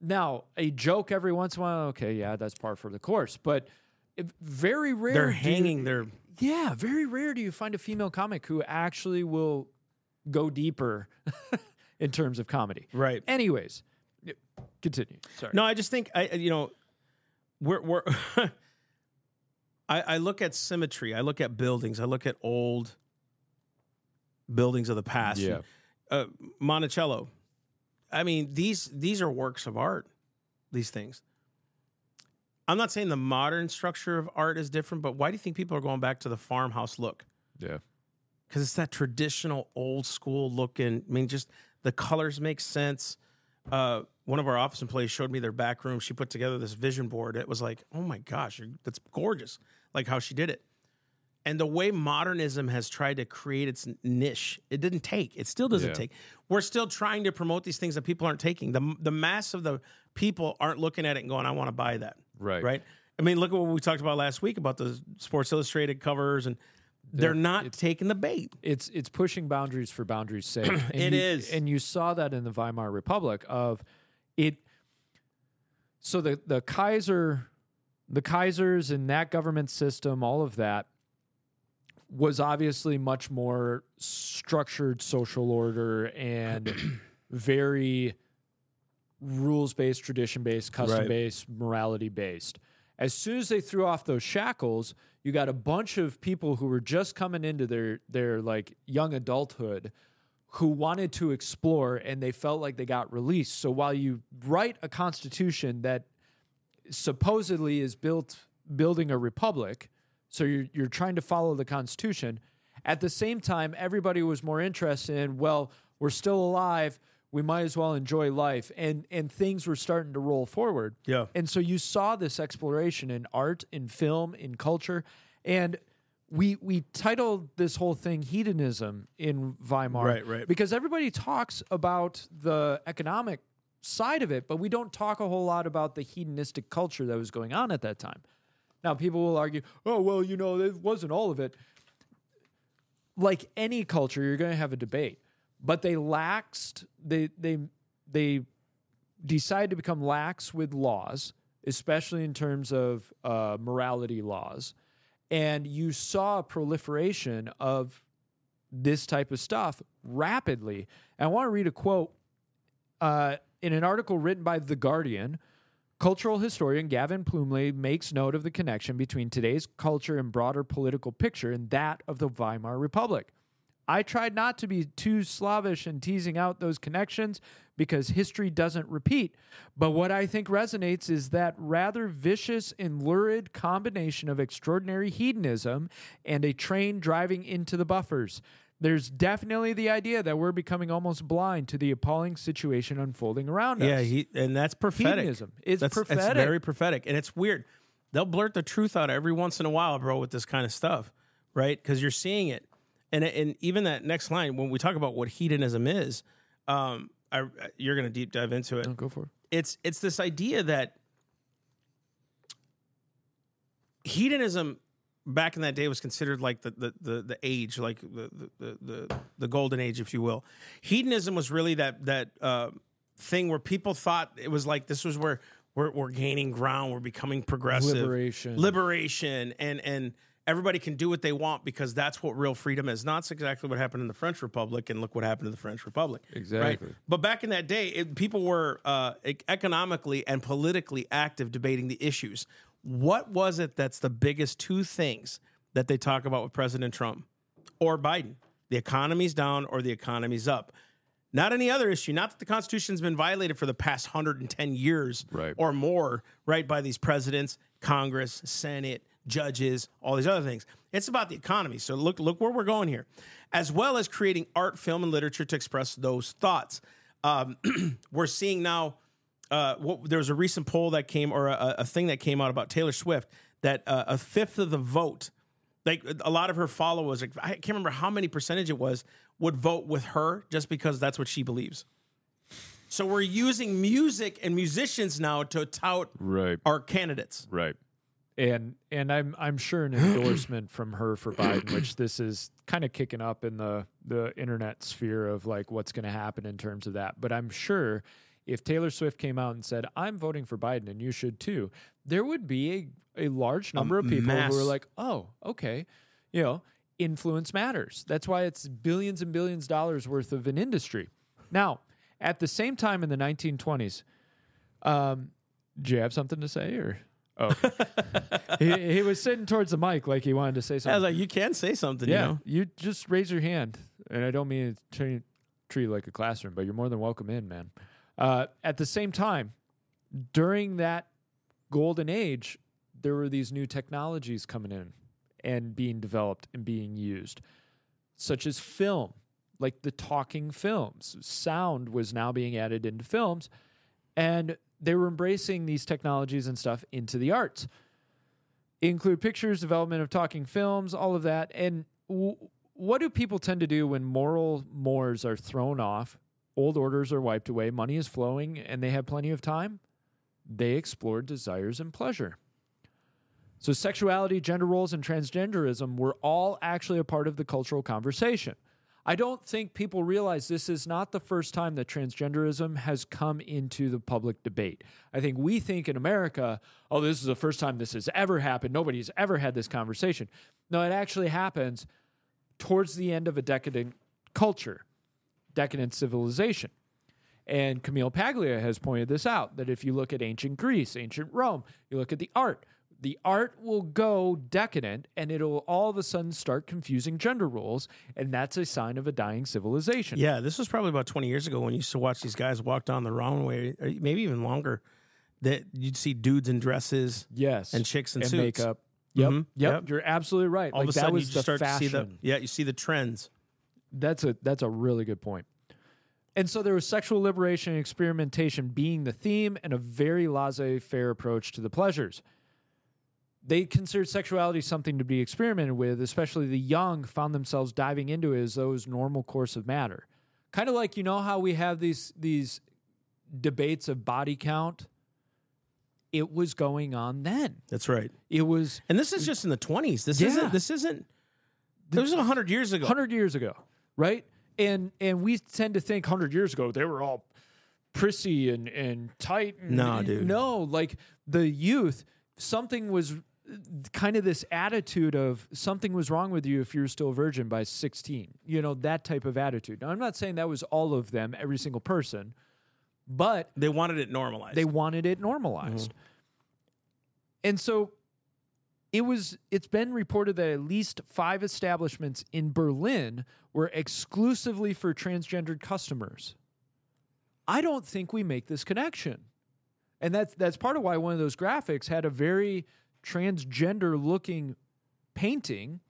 Now, a joke every once in a while, okay, yeah, that's par for the course, but very rare. They're hanging their... Yeah, very rare do you find a female comic who actually will go deeper in terms of comedy. Right. Anyways, continue. Sorry. No, I just think, we're I look at symmetry. I look at buildings. I look at old buildings of the past. Yeah. Monticello. I mean, these are works of art, these things. I'm not saying the modern structure of art is different, but why do you think people are going back to the farmhouse look? Yeah. Because it's that traditional old school looking. I mean, just the colors make sense. One of our office employees showed me their back room. She put together this vision board. It was like, oh my gosh, that's gorgeous, like how she did it. And the way modernism has tried to create its niche, it didn't take. It still doesn't take. We're still trying to promote these things that people aren't taking. The mass of the people aren't looking at it and going, I want to buy that. Right. I mean, look at what we talked about last week about the Sports Illustrated covers. And They're not taking the bait. It's pushing boundaries for boundaries' sake. It is. And you saw that in the Weimar Republic of it. So the Kaisers and that government system, all of that, was obviously much more structured social order and very rules-based, tradition-based, custom-based, morality-based. As soon as they threw off those shackles, you got a bunch of people who were just coming into their like young adulthood who wanted to explore, and they felt like they got released. So while you write a constitution that supposedly is building a republic, so you're trying to follow the constitution, at the same time, everybody was more interested in, well, we're still alive, we might as well enjoy life, and things were starting to roll forward. Yeah. And so you saw this exploration in art, in film, in culture, and we titled this whole thing hedonism in Weimar, because everybody talks about the economic side of it, but we don't talk a whole lot about the hedonistic culture that was going on at that time. Now, people will argue, oh, well, you know, it wasn't all of it. Like any culture, you're going to have a debate. But they laxed, they decided to become lax with laws, especially in terms of morality laws. And you saw a proliferation of this type of stuff rapidly. And I want to read a quote in an article written by The Guardian. Cultural historian Gavin Plumley makes note of the connection between today's culture and broader political picture and that of the Weimar Republic. I tried not to be too slavish in teasing out those connections because history doesn't repeat. But what I think resonates is that rather vicious and lurid combination of extraordinary hedonism and a train driving into the buffers. There's definitely the idea that we're becoming almost blind to the appalling situation unfolding around us. Yeah, and that's prophetic. Hedonism. It's prophetic. It's very prophetic. And it's weird. They'll blurt the truth out every once in a while, bro, with this kind of stuff, right? Because you're seeing it. And even that next line, when we talk about what hedonism is, you're going to deep dive into it. No, go for it. It's this idea that hedonism back in that day was considered like the age, like the golden age, if you will. Hedonism was really that thing where people thought it was like this was where we're gaining ground, we're becoming progressive, liberation, and everybody can do what they want because that's what real freedom is. Not exactly what happened in the French Republic, and look what happened to the French Republic. Exactly. Right? But back in that day, people were economically and politically active debating the issues. What was it that's the biggest two things that they talk about with President Trump or Biden? The economy's down or the economy's up. Not any other issue. Not that the Constitution's been violated for the past 110 years or more, right, by these presidents, Congress, Senate, judges, all these other things. It's about the economy. So look where we're going here, as well as creating art, film, and literature to express those thoughts. We're seeing now, there was a recent poll that came, or a thing that came out about Taylor Swift, that a fifth of the vote, like a lot of her followers, like, I can't remember how many percentage it was, would vote with her just because that's what she believes. So we're using music and musicians now to tout our candidates. Right. And I'm sure an endorsement from her for Biden, which this is kind of kicking up in the internet sphere of like what's going to happen in terms of that. But I'm sure if Taylor Swift came out and said, I'm voting for Biden and you should too, there would be a large number of people who are like, oh, okay, you know, influence matters. That's why it's billions and billions of dollars worth of an industry. Now, at the same time in the 1920s, do you have something to say or... Oh, he was sitting towards the mic like he wanted to say something. I was like, you can say something, yeah, you know. You just raise your hand. And I don't mean to treat you like a classroom, but you're more than welcome in, man. At the same time, during that golden age, there were these new technologies coming in and being developed and being used, such as film, like the talking films. Sound was now being added into films, and they were embracing these technologies and stuff into the arts. Include pictures, development of talking films, all of that. And what do people tend to do when moral mores are thrown off, old orders are wiped away, money is flowing, and they have plenty of time? They explore desires and pleasure. So sexuality, gender roles, and transgenderism were all actually a part of the cultural conversation. I don't think people realize this is not the first time that transgenderism has come into the public debate. I think we think in America, oh, this is the first time this has ever happened. Nobody's ever had this conversation. No, it actually happens towards the end of a decadent culture, decadent civilization. And Camille Paglia has pointed this out, that if you look at ancient Greece, ancient Rome, you look at the art will go decadent, and it'll all of a sudden start confusing gender roles, and that's a sign of a dying civilization. Yeah, this was probably about 20 years ago when you used to watch these guys walk down the wrong way, or maybe even longer, that you'd see dudes in dresses, yes, and chicks in and suits. Makeup. Yep. Mm-hmm. Yep, you're absolutely right. All of a sudden, you just start to see the you see the trends. That's a really good point. And so there was sexual liberation and experimentation being the theme, and a very laissez-faire approach to the pleasures. They considered sexuality something to be experimented with, especially the young found themselves diving into it as though it was normal course of matter. Kind of like, you know how we have these debates of body count? It was going on then. That's right. It was... And this is just in the 20s. This isn't... This was 100 years ago. 100 years ago, right? And we tend to think 100 years ago, they were all prissy and tight. And, dude. No, like the youth... Something was kind of this attitude of something was wrong with you if you're still a virgin by 16, you know, that type of attitude. Now, I'm not saying that was all of them, every single person, but... They wanted it normalized. Mm-hmm. And so it's been reported that at least 5 establishments in Berlin were exclusively for transgendered customers. I don't think we make this connection. And that's part of why one of those graphics had a very transgender-looking painting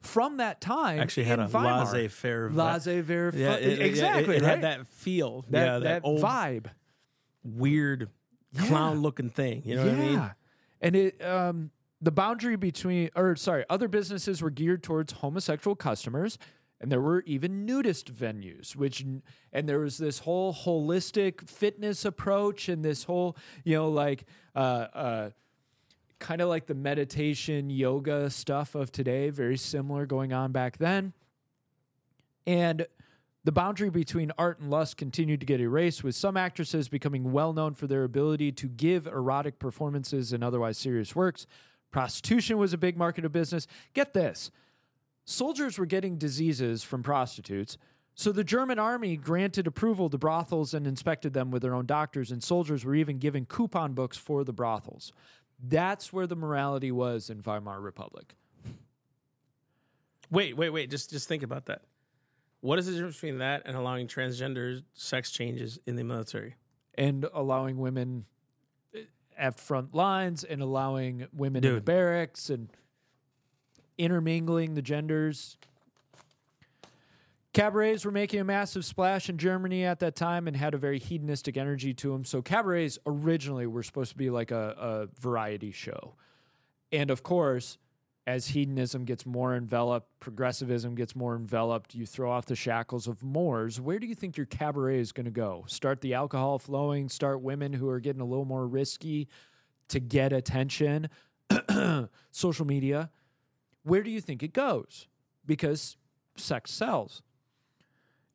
from that time. Actually, had a Weimar. laissez-faire. Yeah, exactly. It had that feel, that old vibe, weird clown-looking thing. You know what I mean? And it the boundary between, other businesses were geared towards homosexual customers. And there were even nudist venues, and there was this whole holistic fitness approach and this whole, kind of like the meditation, yoga stuff of today, very similar going on back then. And the boundary between art and lust continued to get erased, with some actresses becoming well-known for their ability to give erotic performances in otherwise serious works. Prostitution was a big market of business. Get this. Soldiers were getting diseases from prostitutes, so the German army granted approval to brothels and inspected them with their own doctors, and soldiers were even given coupon books for the brothels. That's where the morality was in Weimar Republic. Wait. Just think about that. What is the difference between that and allowing transgender sex changes in the military? And allowing women at front lines and allowing women in the barracks and... intermingling the genders. Cabarets were making a massive splash in Germany at that time and had a very hedonistic energy to them. So cabarets originally were supposed to be like a variety show. And of course, as hedonism gets more enveloped, progressivism gets more enveloped, you throw off the shackles of mores. Where do you think your cabaret is going to go? Start the alcohol flowing, start women who are getting a little more risky to get attention. Social media. Where do you think it goes? Because sex sells.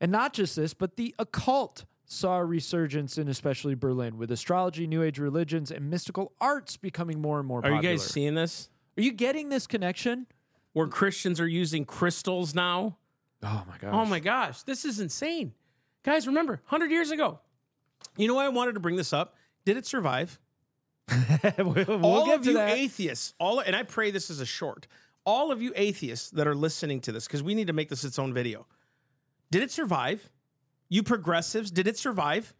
And not just this, but the occult saw a resurgence in especially Berlin, with astrology, New Age religions, and mystical arts becoming more and more popular. Are you guys seeing this? Are you getting this connection? Where Christians are using crystals now? Oh, my gosh. This is insane. Guys, remember, 100 years ago. You know why I wanted to bring this up? Did it survive? And I pray this is a short... All of you atheists that are listening to this, because we need to make this its own video. Did it survive? You progressives, did it survive?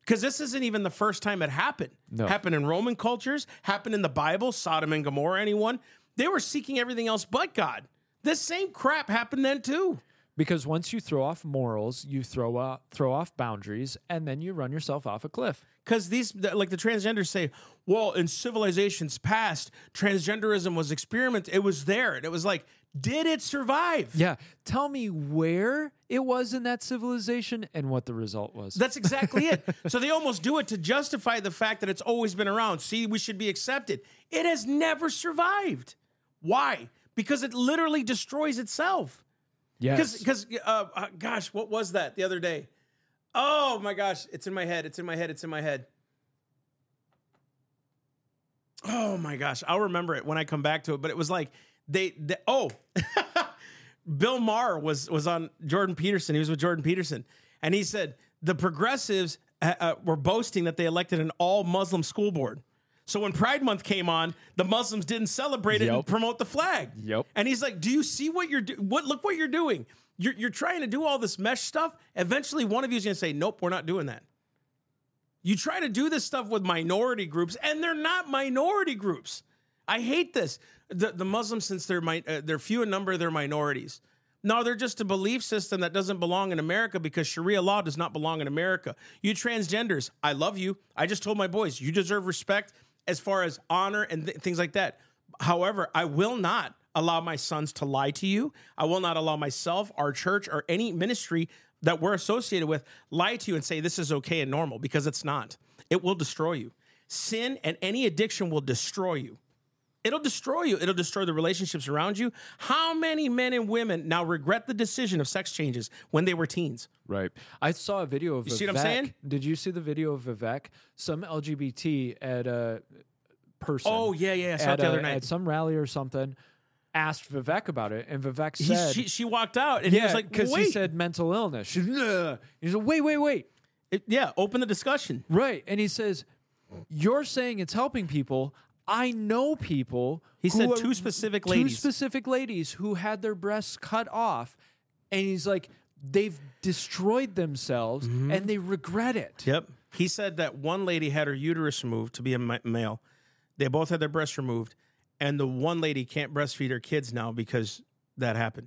Because this isn't even the first time it happened. No. Happened in Roman cultures, happened in the Bible, Sodom and Gomorrah, anyone. They were seeking everything else but God. This same crap happened then too. Because once you throw off morals, you throw off boundaries, and then you run yourself off a cliff. Because the transgenders say, well, in civilizations past, transgenderism was experimented. It was there. And it was like, Did it survive? Yeah. Tell me where it was in that civilization and what the result was. That's exactly it. So they almost do it to justify the fact that it's always been around. See, we should be accepted. It has never survived. Why? Because it literally destroys itself. Yes. Because gosh, what was that the other day? Oh, my gosh. It's in my head. Oh, my gosh. I'll remember it when I come back to it. But it was like... Bill Maher was on Jordan Peterson. He was with Jordan Peterson. And he said, the progressives were boasting that they elected an all-Muslim school board. So when Pride Month came on, the Muslims didn't celebrate it and promote the flag. Yep. And he's like, do you see what you're doing? Look what you're doing. You're trying to do all this mesh stuff. Eventually, one of you is going to say, nope, we're not doing that. You try to do this stuff with minority groups, and they're not minority groups. I hate this. The Muslims, since they're few in number, they're minorities. No, they're just a belief system that doesn't belong in America because Sharia law does not belong in America. You transgenders, I love you. I just told my boys, you deserve respect as far as honor and things like that. However, I will not allow my sons to lie to you. I will not allow myself, our church, or any ministry that we're associated with lie to you and say this is okay and normal, because it's not. It will destroy you. Sin and any addiction will destroy you. It'll destroy you. It'll destroy the relationships around you. How many men and women now regret the decision of sex changes when they were teens? Right. I saw a video of Vivek. You see what I'm saying? Did you see the video of Vivek? Some LGBT at a person. Oh, yeah. I saw it the other night. At some rally or something, asked Vivek about it, and Vivek said... She walked out, and he was like, wait. Because he said mental illness. She said, wait. Open the discussion. Right. And he says, you're saying it's helping people... I know people. He said two specific ladies who had their breasts cut off, and he's like, they've destroyed themselves and they regret it. Yep. He said that one lady had her uterus removed to be a male. They both had their breasts removed, and the one lady can't breastfeed her kids now because that happened.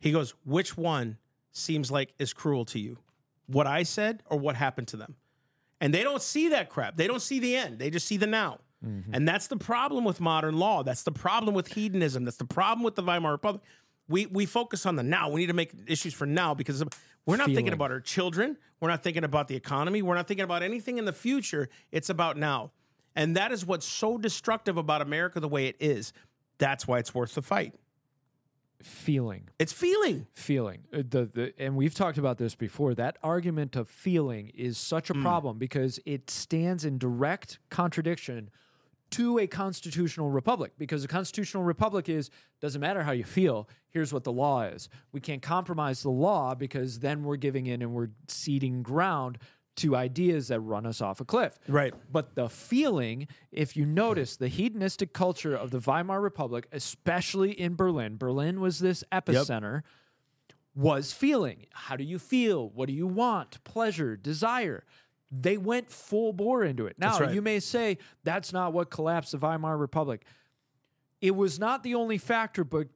He goes, which one seems like is cruel to you? What I said or what happened to them? And they don't see that crap. They don't see the end. They just see the now. Mm-hmm. And that's the problem with modern law. That's the problem with hedonism. That's the problem with the Weimar Republic. We focus on the now. We need to make issues for now because we're not thinking about our children. We're not thinking about the economy. We're not thinking about anything in the future. It's about now. And that is what's so destructive about America the way it is. That's why it's worth the fight. Feeling. And we've talked about this before. That argument of feeling is such a problem because it stands in direct contradiction to a constitutional republic, because a constitutional republic doesn't matter how you feel. Here's what the law is. We can't compromise the law because then we're giving in and we're ceding ground to ideas that run us off a cliff. Right. But the feeling, if you notice, the hedonistic culture of the Weimar Republic, especially in Berlin — Berlin was this epicenter — was feeling. How do you feel? What do you want? Pleasure, desire. They went full bore into it. Now, you may say, that's not what collapsed the Weimar Republic. It was not the only factor, but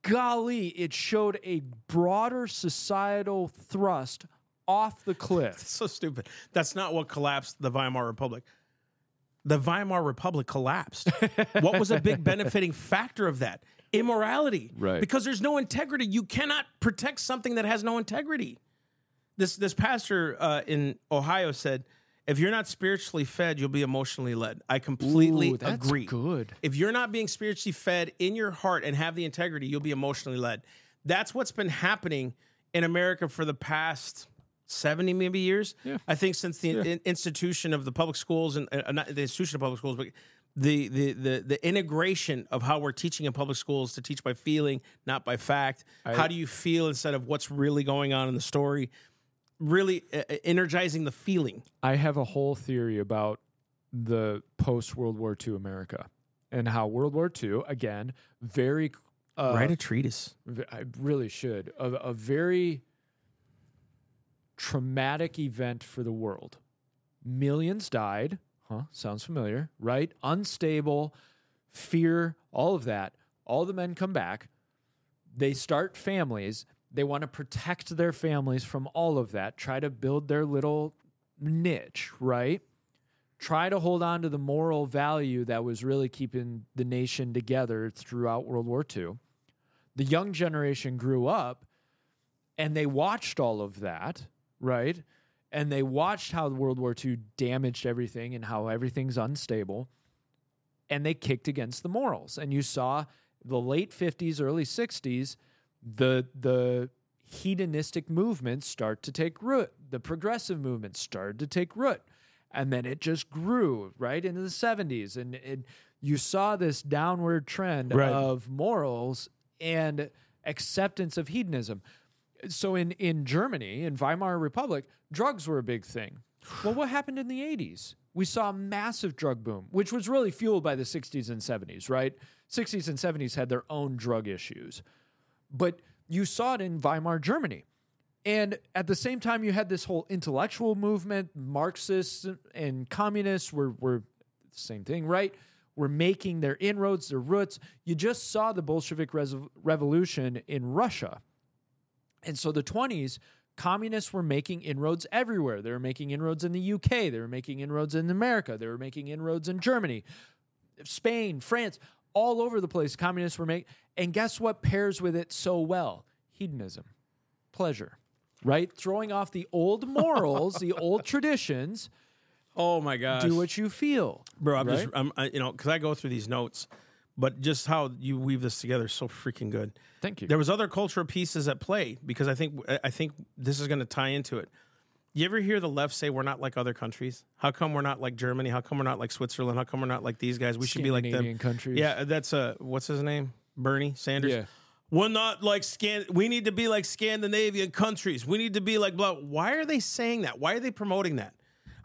golly, it showed a broader societal thrust off the cliff. That's so stupid. That's not what collapsed the Weimar Republic. The Weimar Republic collapsed. What was a big benefiting factor of that? Immorality. Right. Because there's no integrity. You cannot protect something that has no integrity. This pastor in Ohio said, if you're not spiritually fed, you'll be emotionally led. I completely agree. Good. If you're not being spiritually fed in your heart and have the integrity, you'll be emotionally led. That's what's been happening in America for the past 70 maybe years. Yeah. I think since the institution of the public schools, and not the institution of public schools, but the integration of how we're teaching in public schools to teach by feeling, not by fact. How do you feel instead of what's really going on in the story? Really energizing the feeling. I have a whole theory about the post-World War II America and how World War II, again, very... write a treatise. I really should. A very... traumatic event for the world. Millions died. Huh? Sounds familiar, right? Unstable, fear, all of that. All the men come back. They start families. They want to protect their families from all of that. Try to build their little niche, right? Try to hold on to the moral value that was really keeping the nation together throughout World War II. the young generation grew up and they watched all of that, right? And they watched how World War II damaged everything and how everything's unstable. And they kicked against the morals. And you saw the late 50s, early 60s, the hedonistic movement start to take root. The progressive movement started to take root. And then it just grew right into the 70s. And you saw this downward trend right. of morals and acceptance of hedonism. So in Germany, in Weimar Republic, drugs were a big thing. Well, what happened in the 80s? We saw a massive drug boom, which was really fueled by the 60s and 70s, right? 60s and 70s had their own drug issues. But you saw it in Weimar, Germany. And at the same time, you had this whole intellectual movement. Marxists and communists were the same thing, right? Were making their inroads, their roots. You just saw the Bolshevik revolution in Russia. And so the 20s, communists were making inroads everywhere. They were making inroads in the UK. They were making inroads in America. They were making inroads in Germany, Spain, France, all over the place communists were making. And guess what pairs with it so well? Hedonism, pleasure, right? Throwing off the old morals, the old traditions. Oh my gosh. Do what you feel. Bro, I'm right? Because I go through these notes. But just how you weave this together is so freaking good. Thank you. There was other cultural pieces at play because I think this is going to tie into it. You ever hear the left say we're not like other countries? How come we're not like Germany? How come we're not like Switzerland? How come we're not like these guys? We should be like them. Countries. Yeah, that's what's his name? Bernie Sanders. Yeah. We're not like we need to be like Scandinavian countries. We need to be like blah. Why are they saying that? Why are they promoting that?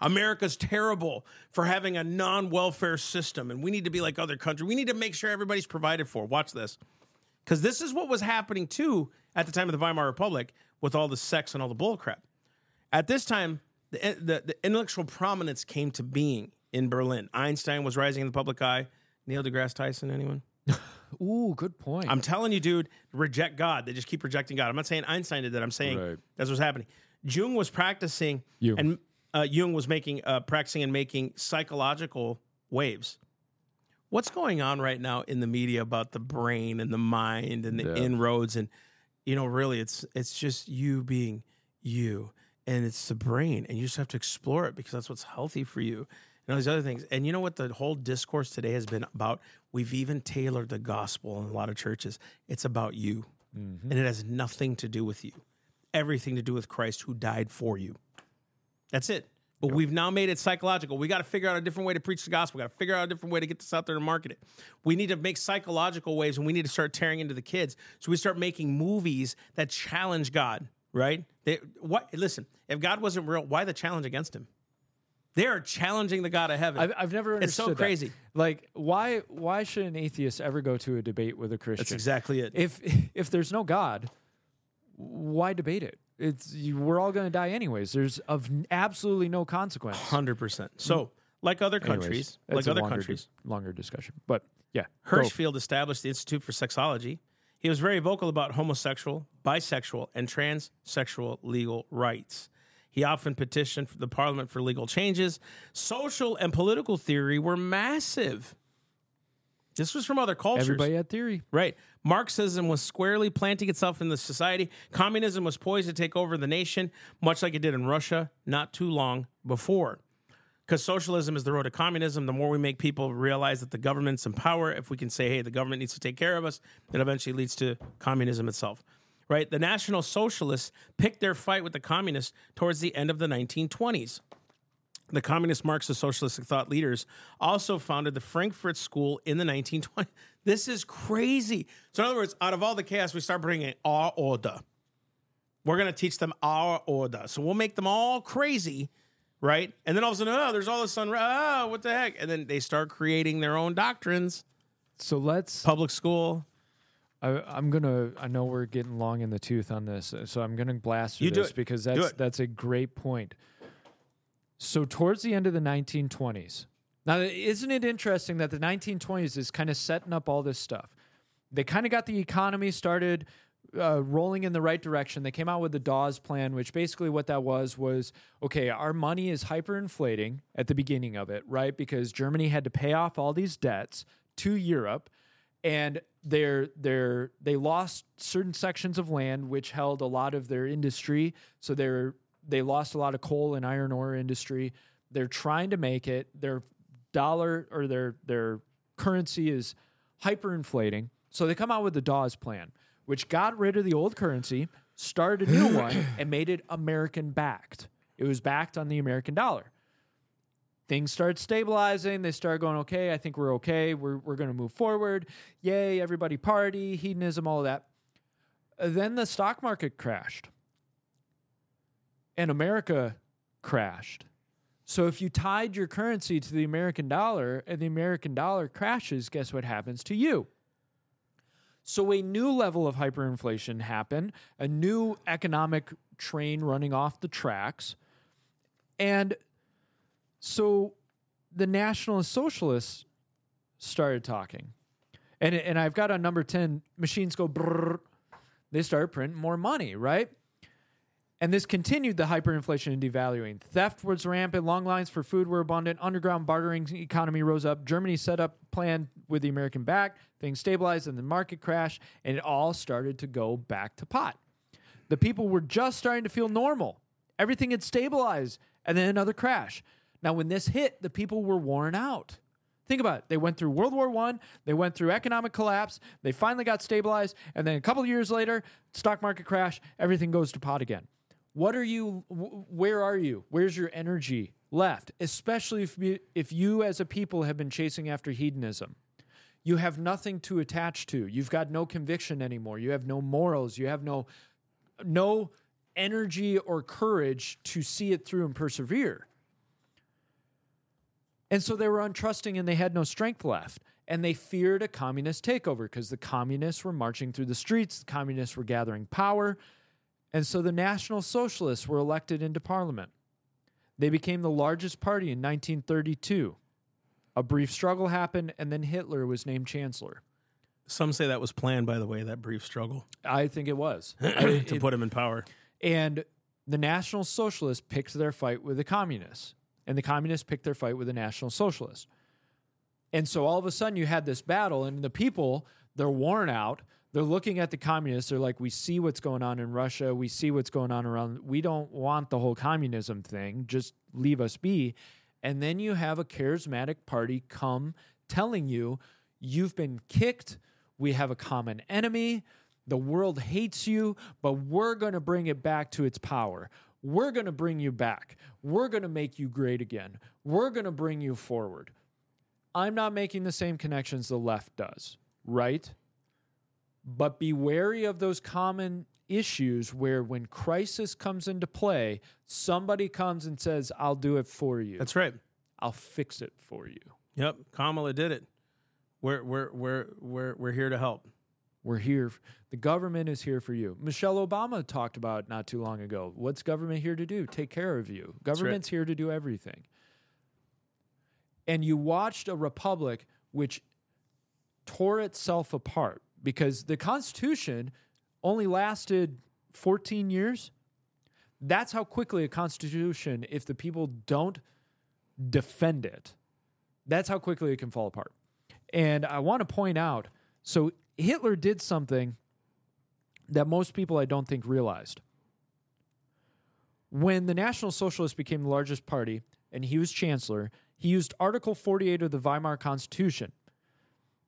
America's terrible for having a non-welfare system, and we need to be like other countries. We need to make sure everybody's provided for. Watch this. Because this is what was happening, too, at the time of the Weimar Republic with all the sex and all the bullcrap. At this time, the intellectual prominence came to being in Berlin. Einstein was rising in the public eye. Neil deGrasse Tyson, anyone? Ooh, good point. I'm telling you, dude, reject God. They just keep rejecting God. I'm not saying Einstein did that. I'm saying that's what's happening. Jung was practicing... Jung was practicing and making psychological waves. What's going on right now in the media about the brain and the mind and the inroads? And, really, it's just you being you. And it's the brain. And you just have to explore it because that's what's healthy for you. And all these other things. And you know what the whole discourse today has been about? We've even tailored the gospel in a lot of churches. It's about you. Mm-hmm. And it has nothing to do with you. Everything to do with Christ who died for you. That's it. But we've now made it psychological. We got to figure out a different way to preach the gospel. We got to figure out a different way to get this out there and market it. We need to make psychological waves, and we need to start tearing into the kids. So we start making movies that challenge God, right? Listen, if God wasn't real, why the challenge against him? They are challenging the God of heaven. I've never understood that. It's so crazy. That. Like, why should an atheist ever go to a debate with a Christian? That's exactly it. If there's no God, why debate it? We're all going to die anyways. There's of absolutely no consequence. 100%. So, like other countries, longer discussion. But yeah, Hirschfeld established the Institute for Sexology. He was very vocal about homosexual, bisexual, and transsexual legal rights. He often petitioned the parliament for legal changes. Social and political theory were massive. This was from other cultures. Everybody had theory. Right. Marxism was squarely planting itself in the society. Communism was poised to take over the nation, much like it did in Russia not too long before. Because socialism is the road to communism. The more we make people realize that the government's in power, if we can say, hey, the government needs to take care of us, it eventually leads to communism itself. Right? The National Socialists picked their fight with the communists towards the end of the 1920s. The communist Marxist socialist thought leaders also founded the Frankfurt School in the 1920s. This is crazy. So in other words, out of all the chaos, we start bringing our order. We're going to teach them our order. So we'll make them all crazy, right? And then all of a sudden, there's all this unrest. What the heck? And then they start creating their own doctrines. So let's... Public school. I know we're getting long in the tooth on this, so I'm going to blast through this because that's a great point. So towards the end of the 1920s, now isn't it interesting that the 1920s is kind of setting up all this stuff? They kind of got the economy started rolling in the right direction. They came out with the Dawes Plan, which basically what that was, okay, our money is hyperinflating at the beginning of it, right? Because Germany had to pay off all these debts to Europe, And they lost certain sections of land which held a lot of their industry. So they lost a lot of coal and iron ore industry. They're trying to make it. Their dollar or their currency is hyperinflating. So they come out with the Dawes Plan, which got rid of the old currency, started a new one, and made it American-backed. It was backed on the American dollar. Things start stabilizing. They start going, okay, I think we're okay. We're going to move forward. Yay, everybody party, hedonism, all of that. Then the stock market crashed. And America crashed. So if you tied your currency to the American dollar and the American dollar crashes, guess what happens to you? So a new level of hyperinflation happened, a new economic train running off the tracks, and so the National Socialists started talking, and I've got on number 10, machines go brrr. They start printing more money, right? And this continued the hyperinflation and devaluing. Theft was rampant. Long lines for food were abundant. Underground bartering economy rose up. Germany set up a plan with the American back. Things stabilized and the market crashed, and it all started to go back to pot. The people were just starting to feel normal. Everything had stabilized, and then another crash. Now, when this hit, the people were worn out. Think about it. They went through World War I. They went through economic collapse. They finally got stabilized. And then a couple of years later, stock market crash. Everything goes to pot again. What are you? Where are you? Where's your energy left? Especially if you as a people have been chasing after hedonism. You have nothing to attach to. You've got no conviction anymore. You have no morals. You have no energy or courage to see it through and persevere. And so they were untrusting and they had no strength left. And they feared a communist takeover because the communists were marching through the streets. The communists were gathering power. And so the National Socialists were elected into parliament. They became the largest party in 1932. A brief struggle happened, and then Hitler was named chancellor. Some say that was planned, by the way, that brief struggle. I think it was. To put him in power. And the National Socialists picked their fight with the communists. And the communists picked their fight with the National Socialists. And so all of a sudden you had this battle, and the people, they're worn out. They're looking at the communists. They're like, we see what's going on in Russia. We see what's going on around. We don't want the whole communism thing. Just leave us be. And then you have a charismatic party come telling you, you've been kicked. We have a common enemy. The world hates you, but we're going to bring it back to its power. We're going to bring you back. We're going to make you great again. We're going to bring you forward. I'm not making the same connections the left does, right? But be wary of those common issues where when crisis comes into play, somebody comes and says, I'll do it for you. That's right. I'll fix it for you. Yep. Kamala did it. We're here to help. We're here. The government is here for you. Michelle Obama talked about not too long ago. What's government here to do? Take care of you. Government's here to do everything. And you watched a republic which tore itself apart because the Constitution only lasted 14 years. That's how quickly a Constitution, if the people don't defend it, that's how quickly it can fall apart. And I want to point out, so Hitler did something that most people I don't think realized. When the National Socialists became the largest party and he was chancellor, he used Article 48 of the Weimar Constitution.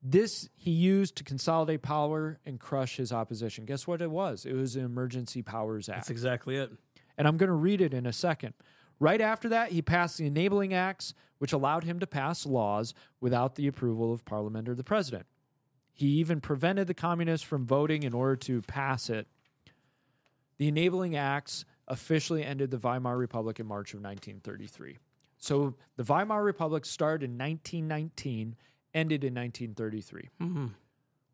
This he used to consolidate power and crush his opposition. Guess what it was? It was an Emergency Powers Act. That's exactly it. And I'm going to read it in a second. Right after that, he passed the Enabling Acts, which allowed him to pass laws without the approval of Parliament or the President. He even prevented the communists from voting in order to pass it. The Enabling Acts officially ended the Weimar Republic in March of 1933. So the Weimar Republic started in 1919, ended in 1933. Mm-hmm.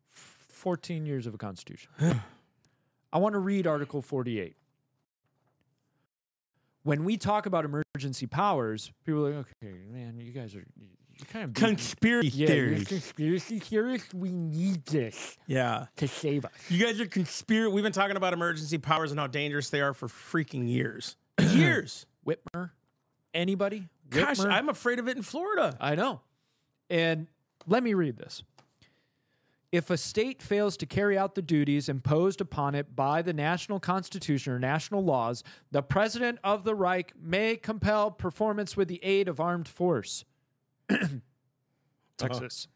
14 years of a constitution. I want to read Article 48. When we talk about emergency powers, people are like, okay, man, you guys are... You're kind of conspiracy theories. You're conspiracy theorists. We need this. Yeah. To save us. You guys are conspiracy. We've been talking about emergency powers and how dangerous they are for freaking years. Years. Whitmer. Anybody? Gosh, Whitmer? I'm afraid of it in Florida. I know. And let me read this. If a state fails to carry out the duties imposed upon it by the national constitution or national laws, the president of the Reich may compel performance with the aid of armed force. Texas.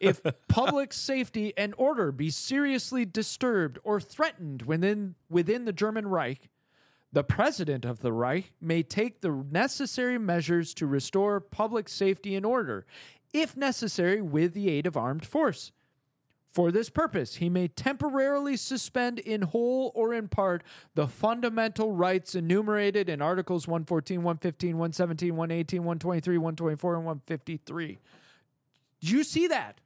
If public safety and order be seriously disturbed or threatened within the German Reich, the president of the Reich may take the necessary measures to restore public safety and order, if necessary, with the aid of armed force. For this purpose, he may temporarily suspend in whole or in part the fundamental rights enumerated in Articles 114, 115, 117, 118, 123, 124, and 153. Do you see that?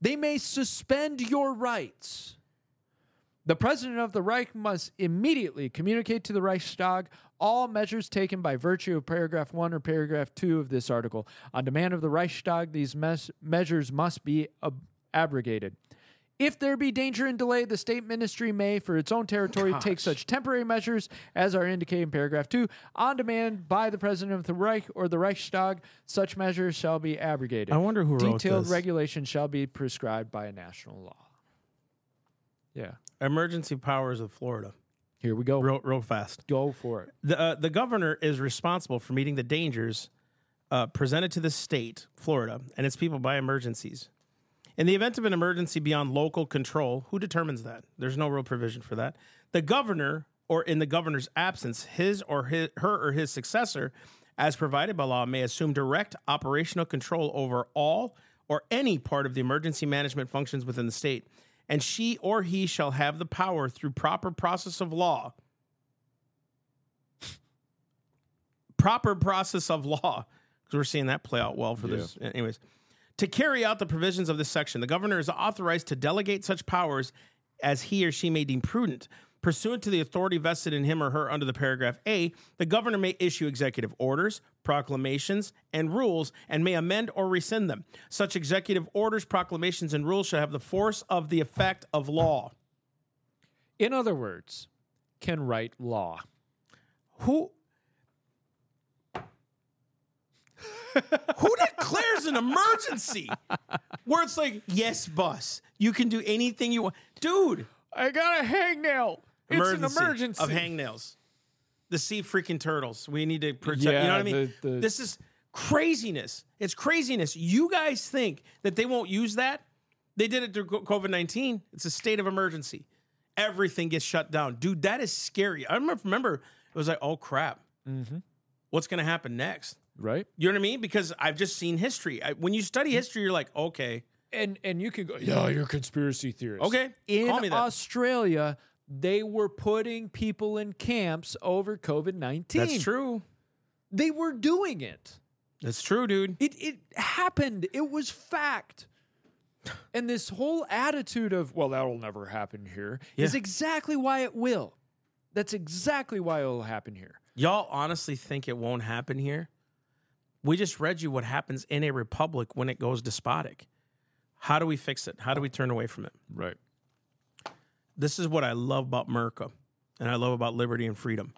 They may suspend your rights. The president of the Reich must immediately communicate to the Reichstag all measures taken by virtue of paragraph 1 or paragraph 2 of this article. On demand of the Reichstag, these measures must be abrogated. If there be danger and delay, the state ministry may, for its own territory, take such temporary measures as are indicated in paragraph 2. On demand by the president of the Reich or the Reichstag, such measures shall be abrogated. I wonder who wrote this. Detailed regulations shall be prescribed by a national law. Yeah. Emergency powers of Florida. Here we go. Real fast. Go for it. The governor is responsible for meeting the dangers presented to the state, Florida, and its people by emergencies. In the event of an emergency beyond local control, who determines that? There's no real provision for that. The governor, or in the governor's absence, her or his successor, as provided by law, may assume direct operational control over all or any part of the emergency management functions within the state. And she or he shall have the power through proper process of law. Proper process of law. Because we're seeing that play out well for this. Anyways. To carry out the provisions of this section, the governor is authorized to delegate such powers as he or she may deem prudent. Pursuant to the authority vested in him or her under the paragraph A, the governor may issue executive orders, proclamations, and rules, and may amend or rescind them. Such executive orders, proclamations, and rules shall have the force of the effect of law. In other words, can write law. Who... Who declares an emergency where it's like, yes, boss, you can do anything you want? Dude. I got a hangnail. It's an emergency. Of hangnails. The sea freaking turtles. We need to protect. Yeah, you know what I mean? This is craziness. It's craziness. You guys think that they won't use that? They did it through COVID-19. It's a state of emergency. Everything gets shut down. Dude, that is scary. I remember it was like, oh, crap. Mm-hmm. What's going to happen next? Right. You know what I mean? Because I've just seen history. When you study history, you're like, okay. And you can go, yeah, you're a conspiracy theorist. Okay. In Australia, they were putting people in camps over COVID-19. That's true. They were doing it. That's true, dude. It happened. It was fact. And this whole attitude of, well, that'll never happen here, is exactly why it will. That's exactly why it'll happen here. Y'all honestly think it won't happen here? We just read you what happens in a republic when it goes despotic. How do we fix it? How do we turn away from it? Right. This is what I love about America, and I love about liberty and freedom.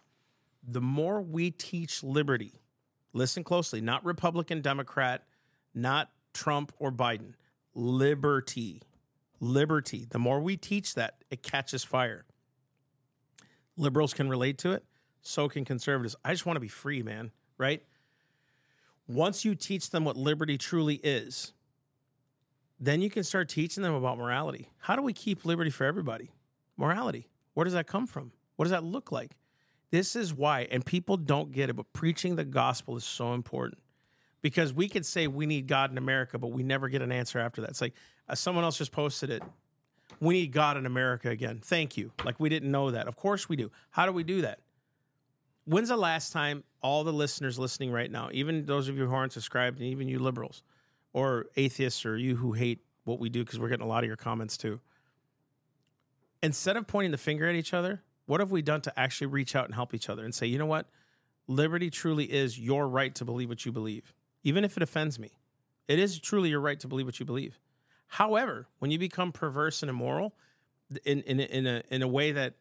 The more we teach liberty, listen closely, not Republican, Democrat, not Trump or Biden, liberty, liberty. The more we teach that, it catches fire. Liberals can relate to it. So can conservatives. I just want to be free, man, right? Once you teach them what liberty truly is, then you can start teaching them about morality. How do we keep liberty for everybody? Morality. Where does that come from? What does that look like? This is why, and people don't get it, but preaching the gospel is so important because we could say we need God in America, but we never get an answer after that. It's like someone else just posted it. We need God in America again. Thank you. Like we didn't know that. Of course we do. How do we do that? When's the last time all the listeners listening right now, even those of you who aren't subscribed, and even you liberals or atheists or you who hate what we do, because we're getting a lot of your comments too. Instead of pointing the finger at each other, what have we done to actually reach out and help each other and say, you know what? Liberty truly is your right to believe what you believe, even if it offends me. It is truly your right to believe what you believe. However, when you become perverse and immoral in a way that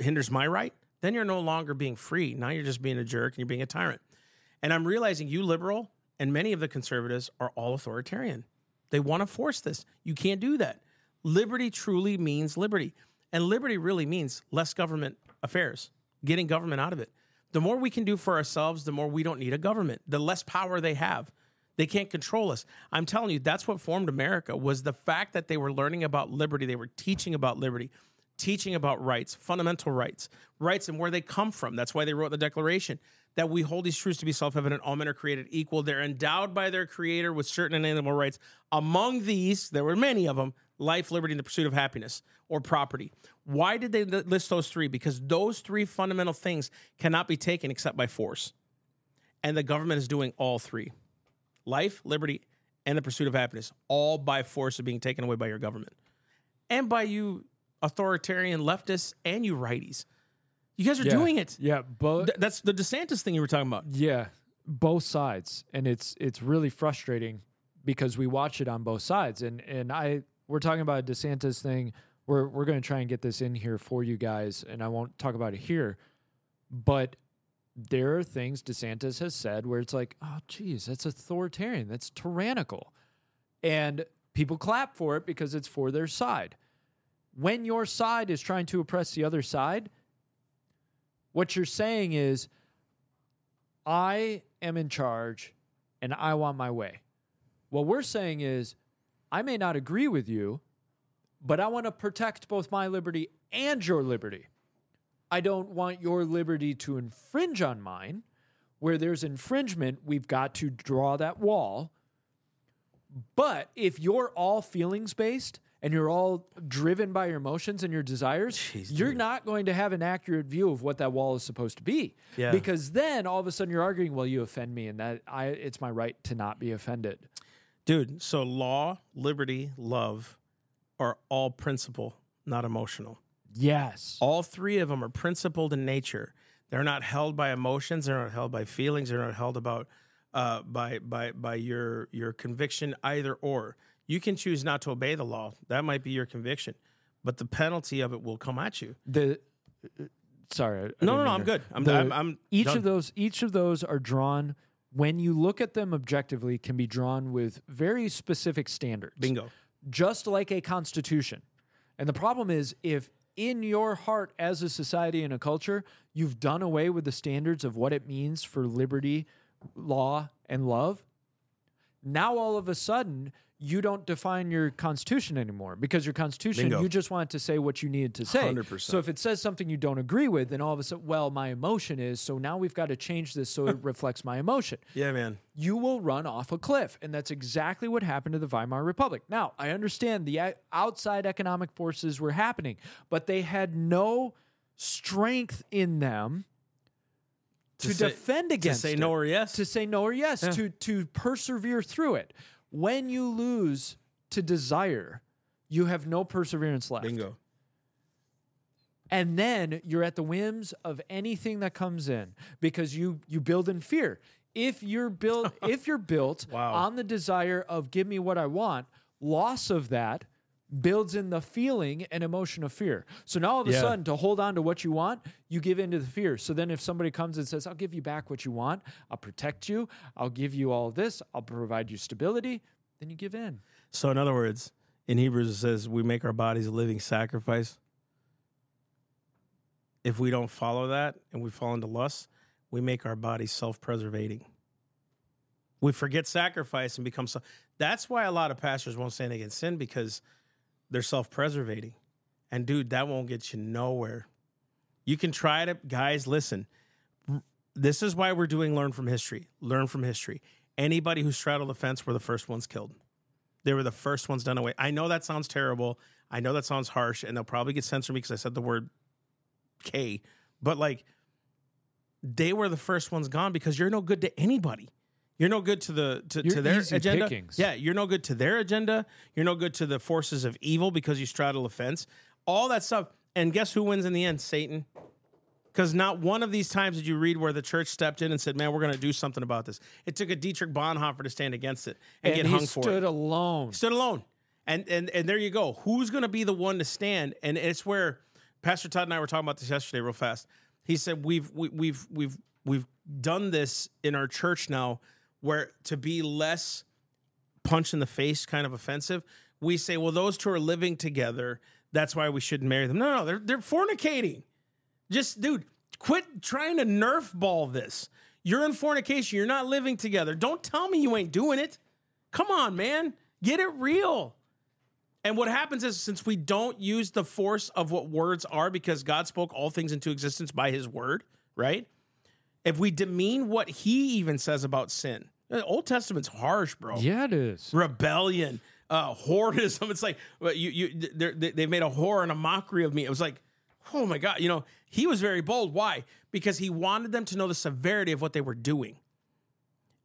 hinders my right, then you're no longer being free. Now you're just being a jerk and you're being a tyrant. And I'm realizing you liberal and many of the conservatives are all authoritarian. They want to force this. You can't do that. Liberty truly means liberty. And liberty really means less government affairs, getting government out of it. The more we can do for ourselves, the more we don't need a government, the less power they have. They can't control us. I'm telling you, that's what formed America, was the fact that they were learning about liberty. They were teaching about liberty, teaching about rights, fundamental rights, rights and where they come from. That's why they wrote the Declaration, that we hold these truths to be self-evident. All men are created equal. They're endowed by their creator with certain inalienable rights. Among these, there were many of them, life, liberty, and the pursuit of happiness or property. Why did they list those three? Because those three fundamental things cannot be taken except by force. And the government is doing all three. Life, liberty, and the pursuit of happiness, all by force of being taken away by your government and by you authoritarian leftists and you righties. You guys are doing it. Yeah, that's the DeSantis thing you were talking about. Yeah, both sides, and it's really frustrating because we watch it on both sides. And we're talking about a DeSantis thing. We're going to try and get this in here for you guys, and I won't talk about it here, but there are things DeSantis has said where it's like, oh, geez, that's authoritarian. That's tyrannical. And people clap for it because it's for their side. When your side is trying to oppress the other side, what you're saying is, I am in charge and I want my way. What we're saying is, I may not agree with you, but I want to protect both my liberty and your liberty. I don't want your liberty to infringe on mine. Where there's infringement, we've got to draw that wall. But if you're all feelings-based and you're all driven by your emotions and your desires, you're not going to have an accurate view of what that wall is supposed to be. Yeah. Because then all of a sudden you're arguing, well, you offend me, and it's my right to not be offended. Dude, so law, liberty, love are all principle, not emotional. Yes. All three of them are principled in nature. They're not held by emotions. They're not held by feelings. They're not held by your conviction, either or. You can choose not to obey the law. That might be your conviction, but the penalty of it will come at you. I'm good. Each of those are drawn, when you look at them objectively, can be drawn with very specific standards. Bingo. Just like a constitution. And the problem is, if in your heart as a society and a culture, you've done away with the standards of what it means for liberty, law, and love, now all of a sudden, you don't define your constitution anymore, because your constitution, Bingo. You just want it to say what you needed to say. 100%. So if it says something you don't agree with, then all of a sudden, well, my emotion is, so now we've got to change this so it reflects my emotion. Yeah, man. You will run off a cliff, and that's exactly what happened to the Weimar Republic. Now, I understand the outside economic forces were happening, but they had no strength in them to defend against it, to say no or yes, yeah. to persevere through it. When you lose to desire, you have no perseverance left. Bingo. And then you're at the whims of anything that comes in, because you build in fear. If you're built wow. on the desire of give me what I want, loss of that builds in the feeling and emotion of fear. So now all of a sudden, to hold on to what you want, you give in to the fear. So then if somebody comes and says, I'll give you back what you want, I'll protect you, I'll give you all this, I'll provide you stability, then you give in. So in other words, in Hebrews it says, we make our bodies a living sacrifice. If we don't follow that and we fall into lust, we make our bodies self-preservating. We forget sacrifice and become... That's why a lot of pastors won't stand against sin, because... they're self-preservating. And, dude, that won't get you nowhere. You can try to... Guys, listen. This is why we're doing Learn From History. Learn From History. Anybody who straddled the fence were the first ones killed. They were the first ones done away. I know that sounds terrible. I know that sounds harsh, and they'll probably get censored me because I said the word K. But, like, they were the first ones gone, because you're no good to anybody. You're no good to their agenda. Pickings. Yeah, you're no good to their agenda. You're no good to the forces of evil because you straddle a fence. All that stuff. And guess who wins in the end? Satan. Because not one of these times did you read where the church stepped in and said, man, we're going to do something about this. It took a Dietrich Bonhoeffer to stand against it and get hung for it. He stood alone. And there you go. Who's going to be the one to stand? And it's where Pastor Todd and I were talking about this yesterday real fast. He said, we've done this in our church now, where to be less punch in the face kind of offensive, we say, well, those two are living together. That's why we shouldn't marry them. No, they're fornicating. Just, dude, quit trying to nerf ball this. You're in fornication. You're not living together. Don't tell me you ain't doing it. Come on, man. Get it real. And what happens is, since we don't use the force of what words are, because God spoke all things into existence by his word, right? If we demean what he even says about sin, the Old Testament's harsh, bro. Yeah, it is. Rebellion, whoredism. It's like, they made a whore and a mockery of me. It was like, oh my God. You know, he was very bold. Why? Because he wanted them to know the severity of what they were doing.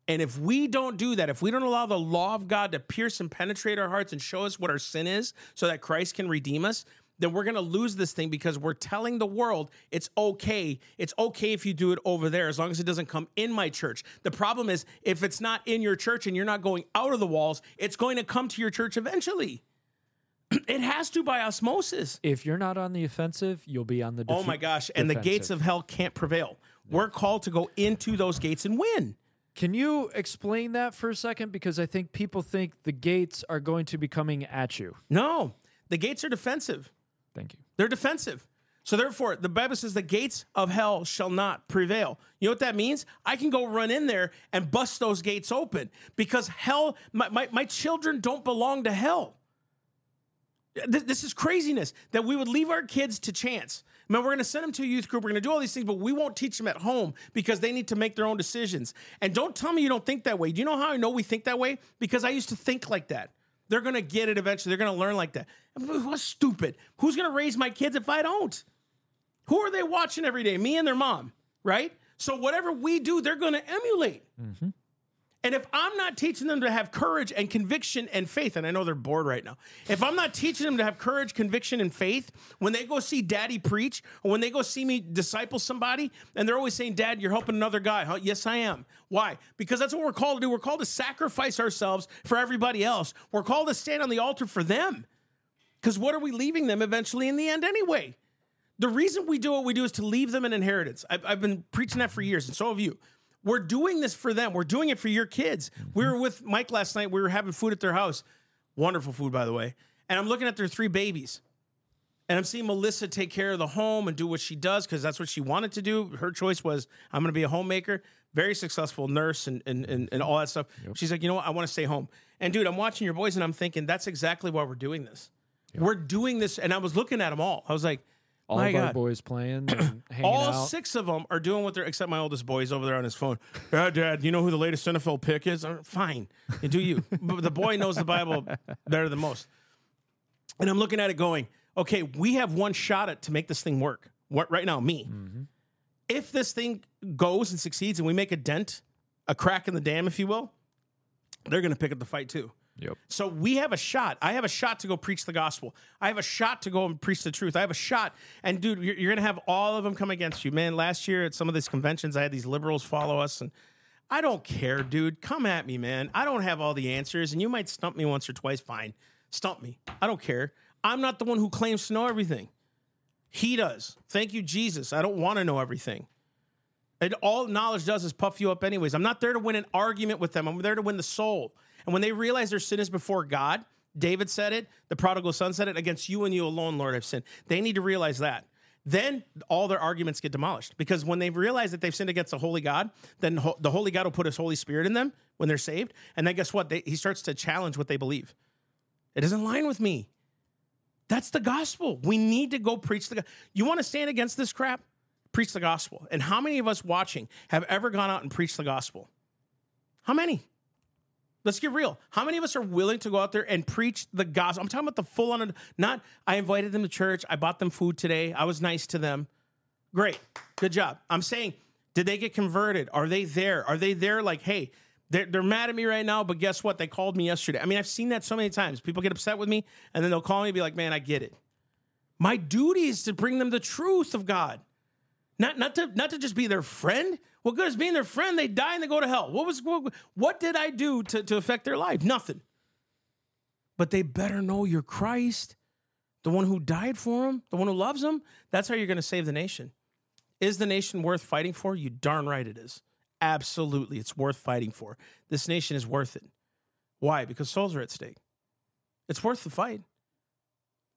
And if we don't do that, if we don't allow the law of God to pierce and penetrate our hearts and show us what our sin is so that Christ can redeem us, then we're going to lose this thing, because we're telling the world it's okay. It's okay if you do it over there, as long as it doesn't come in my church. The problem is, if it's not in your church and you're not going out of the walls, it's going to come to your church eventually. It has to, by osmosis. If you're not on the offensive, you'll be on the defensive. Oh my gosh. And defensive. The gates of hell can't prevail. No. We're called to go into those gates and win. Can you explain that for a second? Because I think people think the gates are going to be coming at you. No, the gates are defensive. Thank you. They're defensive. So therefore, the Bible says the gates of hell shall not prevail. You know what that means? I can go run in there and bust those gates open, because hell, my children don't belong to hell. This is craziness that we would leave our kids to chance. I mean, we're going to send them to a youth group. We're going to do all these things, but we won't teach them at home, because they need to make their own decisions. And don't tell me you don't think that way. Do you know how I know we think that way? Because I used to think like that. They're going to get it eventually. They're going to learn like that. What stupid. Who's going to raise my kids if I don't? Who are they watching every day? Me and their mom, right? So whatever we do, they're going to emulate. Mm-hmm. And if I'm not teaching them to have courage and conviction and faith, and I know they're bored right now, if I'm not teaching them to have courage, conviction, and faith, when they go see daddy preach, or when they go see me disciple somebody, and they're always saying, Dad, you're helping another guy. Huh? Yes, I am. Why? Because that's what we're called to do. We're called to sacrifice ourselves for everybody else. We're called to stand on the altar for them. Because what are we leaving them eventually in the end anyway? The reason we do what we do is to leave them an inheritance. I've been preaching that for years, and so have you. We're doing this for them. We're doing it for your kids. We were with Mike last night. We were having food at their house. Wonderful food, by the way. And I'm looking at their 3 babies. And I'm seeing Melissa take care of the home and do what she does, because that's what she wanted to do. Her choice was, I'm going to be a homemaker, very successful nurse and all that stuff. Yep. She's like, you know what? I want to stay home. And, dude, I'm watching your boys, and I'm thinking, that's exactly why we're doing this. Yep. We're doing this. And I was looking at them all. I was like, all my of God. Our boys playing and hanging all out. 6 of them are doing what they're, except my oldest boy is over there on his phone. Yeah, Dad, you know who the latest NFL pick is? Fine. And do you. But the boy knows the Bible better than most. And I'm looking at it going, okay, we have one shot at to make this thing work. What right now, me. Mm-hmm. If this thing goes and succeeds and we make a dent, a crack in the dam, if you will, they're going to pick up the fight too. Yep. So we have a shot. I have a shot to go preach the gospel. I have a shot to go and preach the truth. I have a shot. And, dude, you're going to have all of them come against you. Man, last year at some of these conventions, I had these liberals follow us. And I don't care, dude. Come at me, man. I don't have all the answers. And you might stump me once or twice. Fine. Stump me. I don't care. I'm not the one who claims to know everything. He does. Thank you, Jesus. I don't want to know everything. And all knowledge does is puff you up anyways. I'm not there to win an argument with them. I'm there to win the soul. And when they realize their sin is before God, David said it, the prodigal son said it, against you and you alone, Lord, I've sinned. They need to realize that. Then all their arguments get demolished, because when they realize that they've sinned against the holy God, then the holy God will put his Holy Spirit in them when they're saved. And then guess what? He starts to challenge what they believe. It doesn't line with me. That's the gospel. We need to go preach the gospel. You want to stand against this crap? Preach the gospel. And how many of us watching have ever gone out and preached the gospel? How many? Let's get real. How many of us are willing to go out there and preach the gospel? I'm talking about the full-on, not I invited them to church. I bought them food today. I was nice to them. Great. Good job. I'm saying, did they get converted? Are they there? Are they there like, hey, they're mad at me right now, but guess what? They called me yesterday. I mean, I've seen that so many times. People get upset with me, and then they'll call me and be like, man, I get it. My duty is to bring them the truth of God, not to just be their friend. What good is being their friend? They die and they go to hell. What did I do to affect their life? Nothing. But they better know you're Christ, the one who died for them, the one who loves them. That's how you're going to save the nation. Is the nation worth fighting for? You darn right it is. Absolutely, it's worth fighting for. This nation is worth it. Why? Because souls are at stake. It's worth the fight.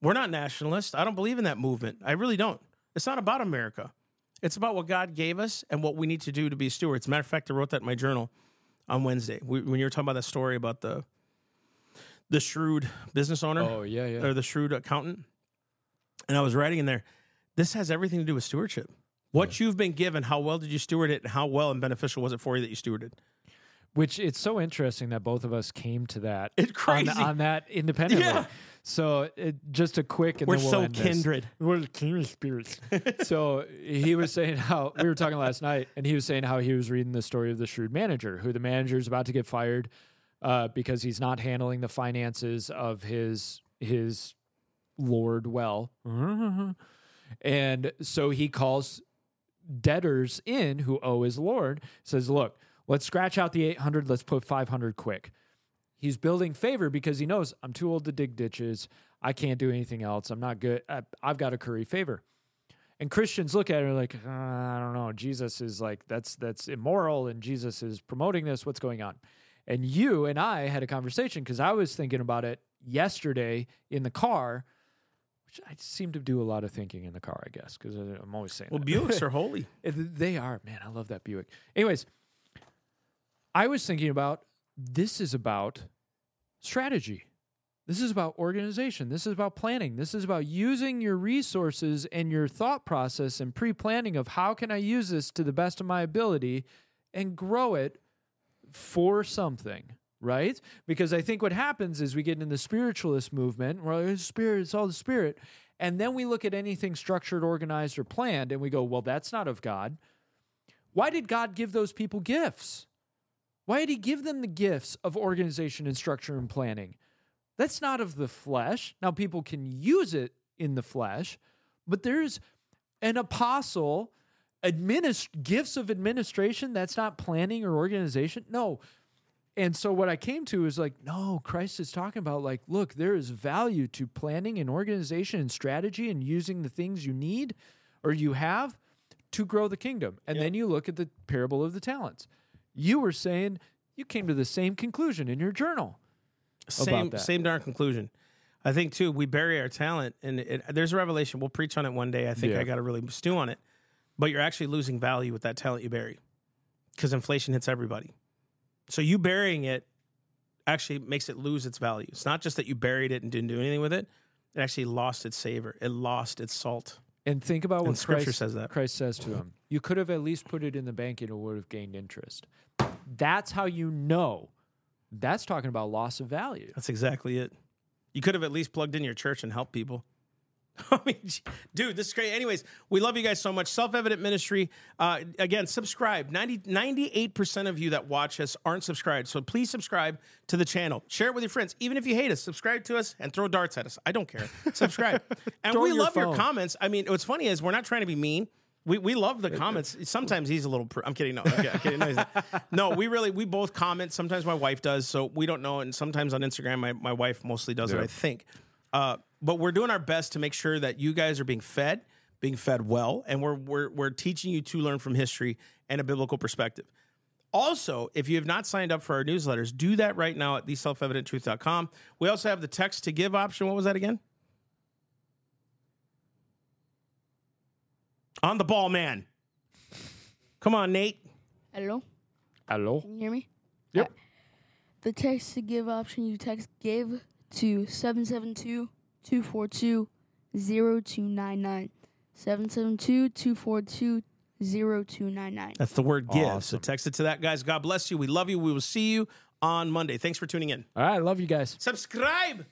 We're not nationalists. I don't believe in that movement. I really don't. It's not about America. It's about what God gave us and what we need to do to be stewards. Matter of fact, I wrote that in my journal on Wednesday. When you were talking about that story about the shrewd business owner. Oh, yeah, yeah. Or the shrewd accountant. And I was writing in there, this has everything to do with stewardship. What you've been given, how well did you steward it, and how well and beneficial was it for you that you stewarded? Which it's so interesting that both of us came to that. It's crazy. On that independently. Yeah. So just a quick, and we're then we'll so end kindred. This. We're kindred spirits. So he was saying how, we were talking last night, and he was saying how he was reading the story of the shrewd manager, who the manager is about to get fired because he's not handling the finances of his lord well. And so he calls debtors in who owe his lord, says, look, let's scratch out the 800. Let's put 500 quick. He's building favor because he knows I'm too old to dig ditches. I can't do anything else. I'm not good. I've got to curry favor. And Christians look at it like, I don't know. Jesus is like, that's immoral. And Jesus is promoting this. What's going on? And you and I had a conversation because I was thinking about it yesterday in the car, which I seem to do a lot of thinking in the car, I guess, because I'm always saying that. Buicks are holy. They are, man. I love that Buick. Anyways. I was thinking about, this is about strategy. This is about organization. This is about planning. This is about using your resources and your thought process and pre-planning of how can I use this to the best of my ability and grow it for something, right? Because I think what happens is we get into the spiritualist movement. We're like, it's all the spirit. And then we look at anything structured, organized, or planned, and we go, well, that's not of God. Why did God give those people gifts? Why did he give them the gifts of organization and structure and planning? That's not of the flesh. Now, people can use it in the flesh, but there's an apostle, gifts of administration, that's not planning or organization. No. And so what I came to is like, no, Christ is talking about like, look, there is value to planning and organization and strategy and using the things you need or you have to grow the kingdom. And then you look at the parable of the talents. You were saying you came to the same conclusion in your journal. Same darn conclusion. I think, too, we bury our talent, and there's a revelation. We'll preach on it one day. I think I got to really stew on it. But you're actually losing value with that talent you bury because inflation hits everybody. So you burying it actually makes it lose its value. It's not just that you buried it and didn't do anything with it. It actually lost its savor. It lost its salt. And think about what Christ says to him. You could have at least put it in the bank and it would have gained interest. That's how you know. That's talking about loss of value. That's exactly it. You could have at least plugged in your church and helped people. I mean, dude, this is great. Anyways, we love you guys so much. Self-Evident Ministry. Again, subscribe. 98% of you that watch us aren't subscribed. So please subscribe to the channel. Share it with your friends. Even if you hate us, subscribe to us and throw darts at us. I don't care. Subscribe. And we love your comments. I mean, what's funny is we're not trying to be mean. We love the comments. Sometimes he's a little... I'm kidding. No, I'm kidding. No, we both comment. Sometimes my wife does, so we don't know. And sometimes on Instagram, my wife mostly does it, I think. But we're doing our best to make sure that you guys are being fed well, and we're teaching you to learn from history and a biblical perspective. Also, if you have not signed up for our newsletters, do that right now at theselfevidenttruth.com. We also have the text to give option. What was that again? On the ball, man. Come on, Nate. Hello. Can you hear me? Yep. The text to give option, you text give to 772-242-0299. 772-242-0299. That's the word give. Awesome. So text it to that, guys. God bless you. We love you. We will see you on Monday. Thanks for tuning in. All right. Love you guys. Subscribe.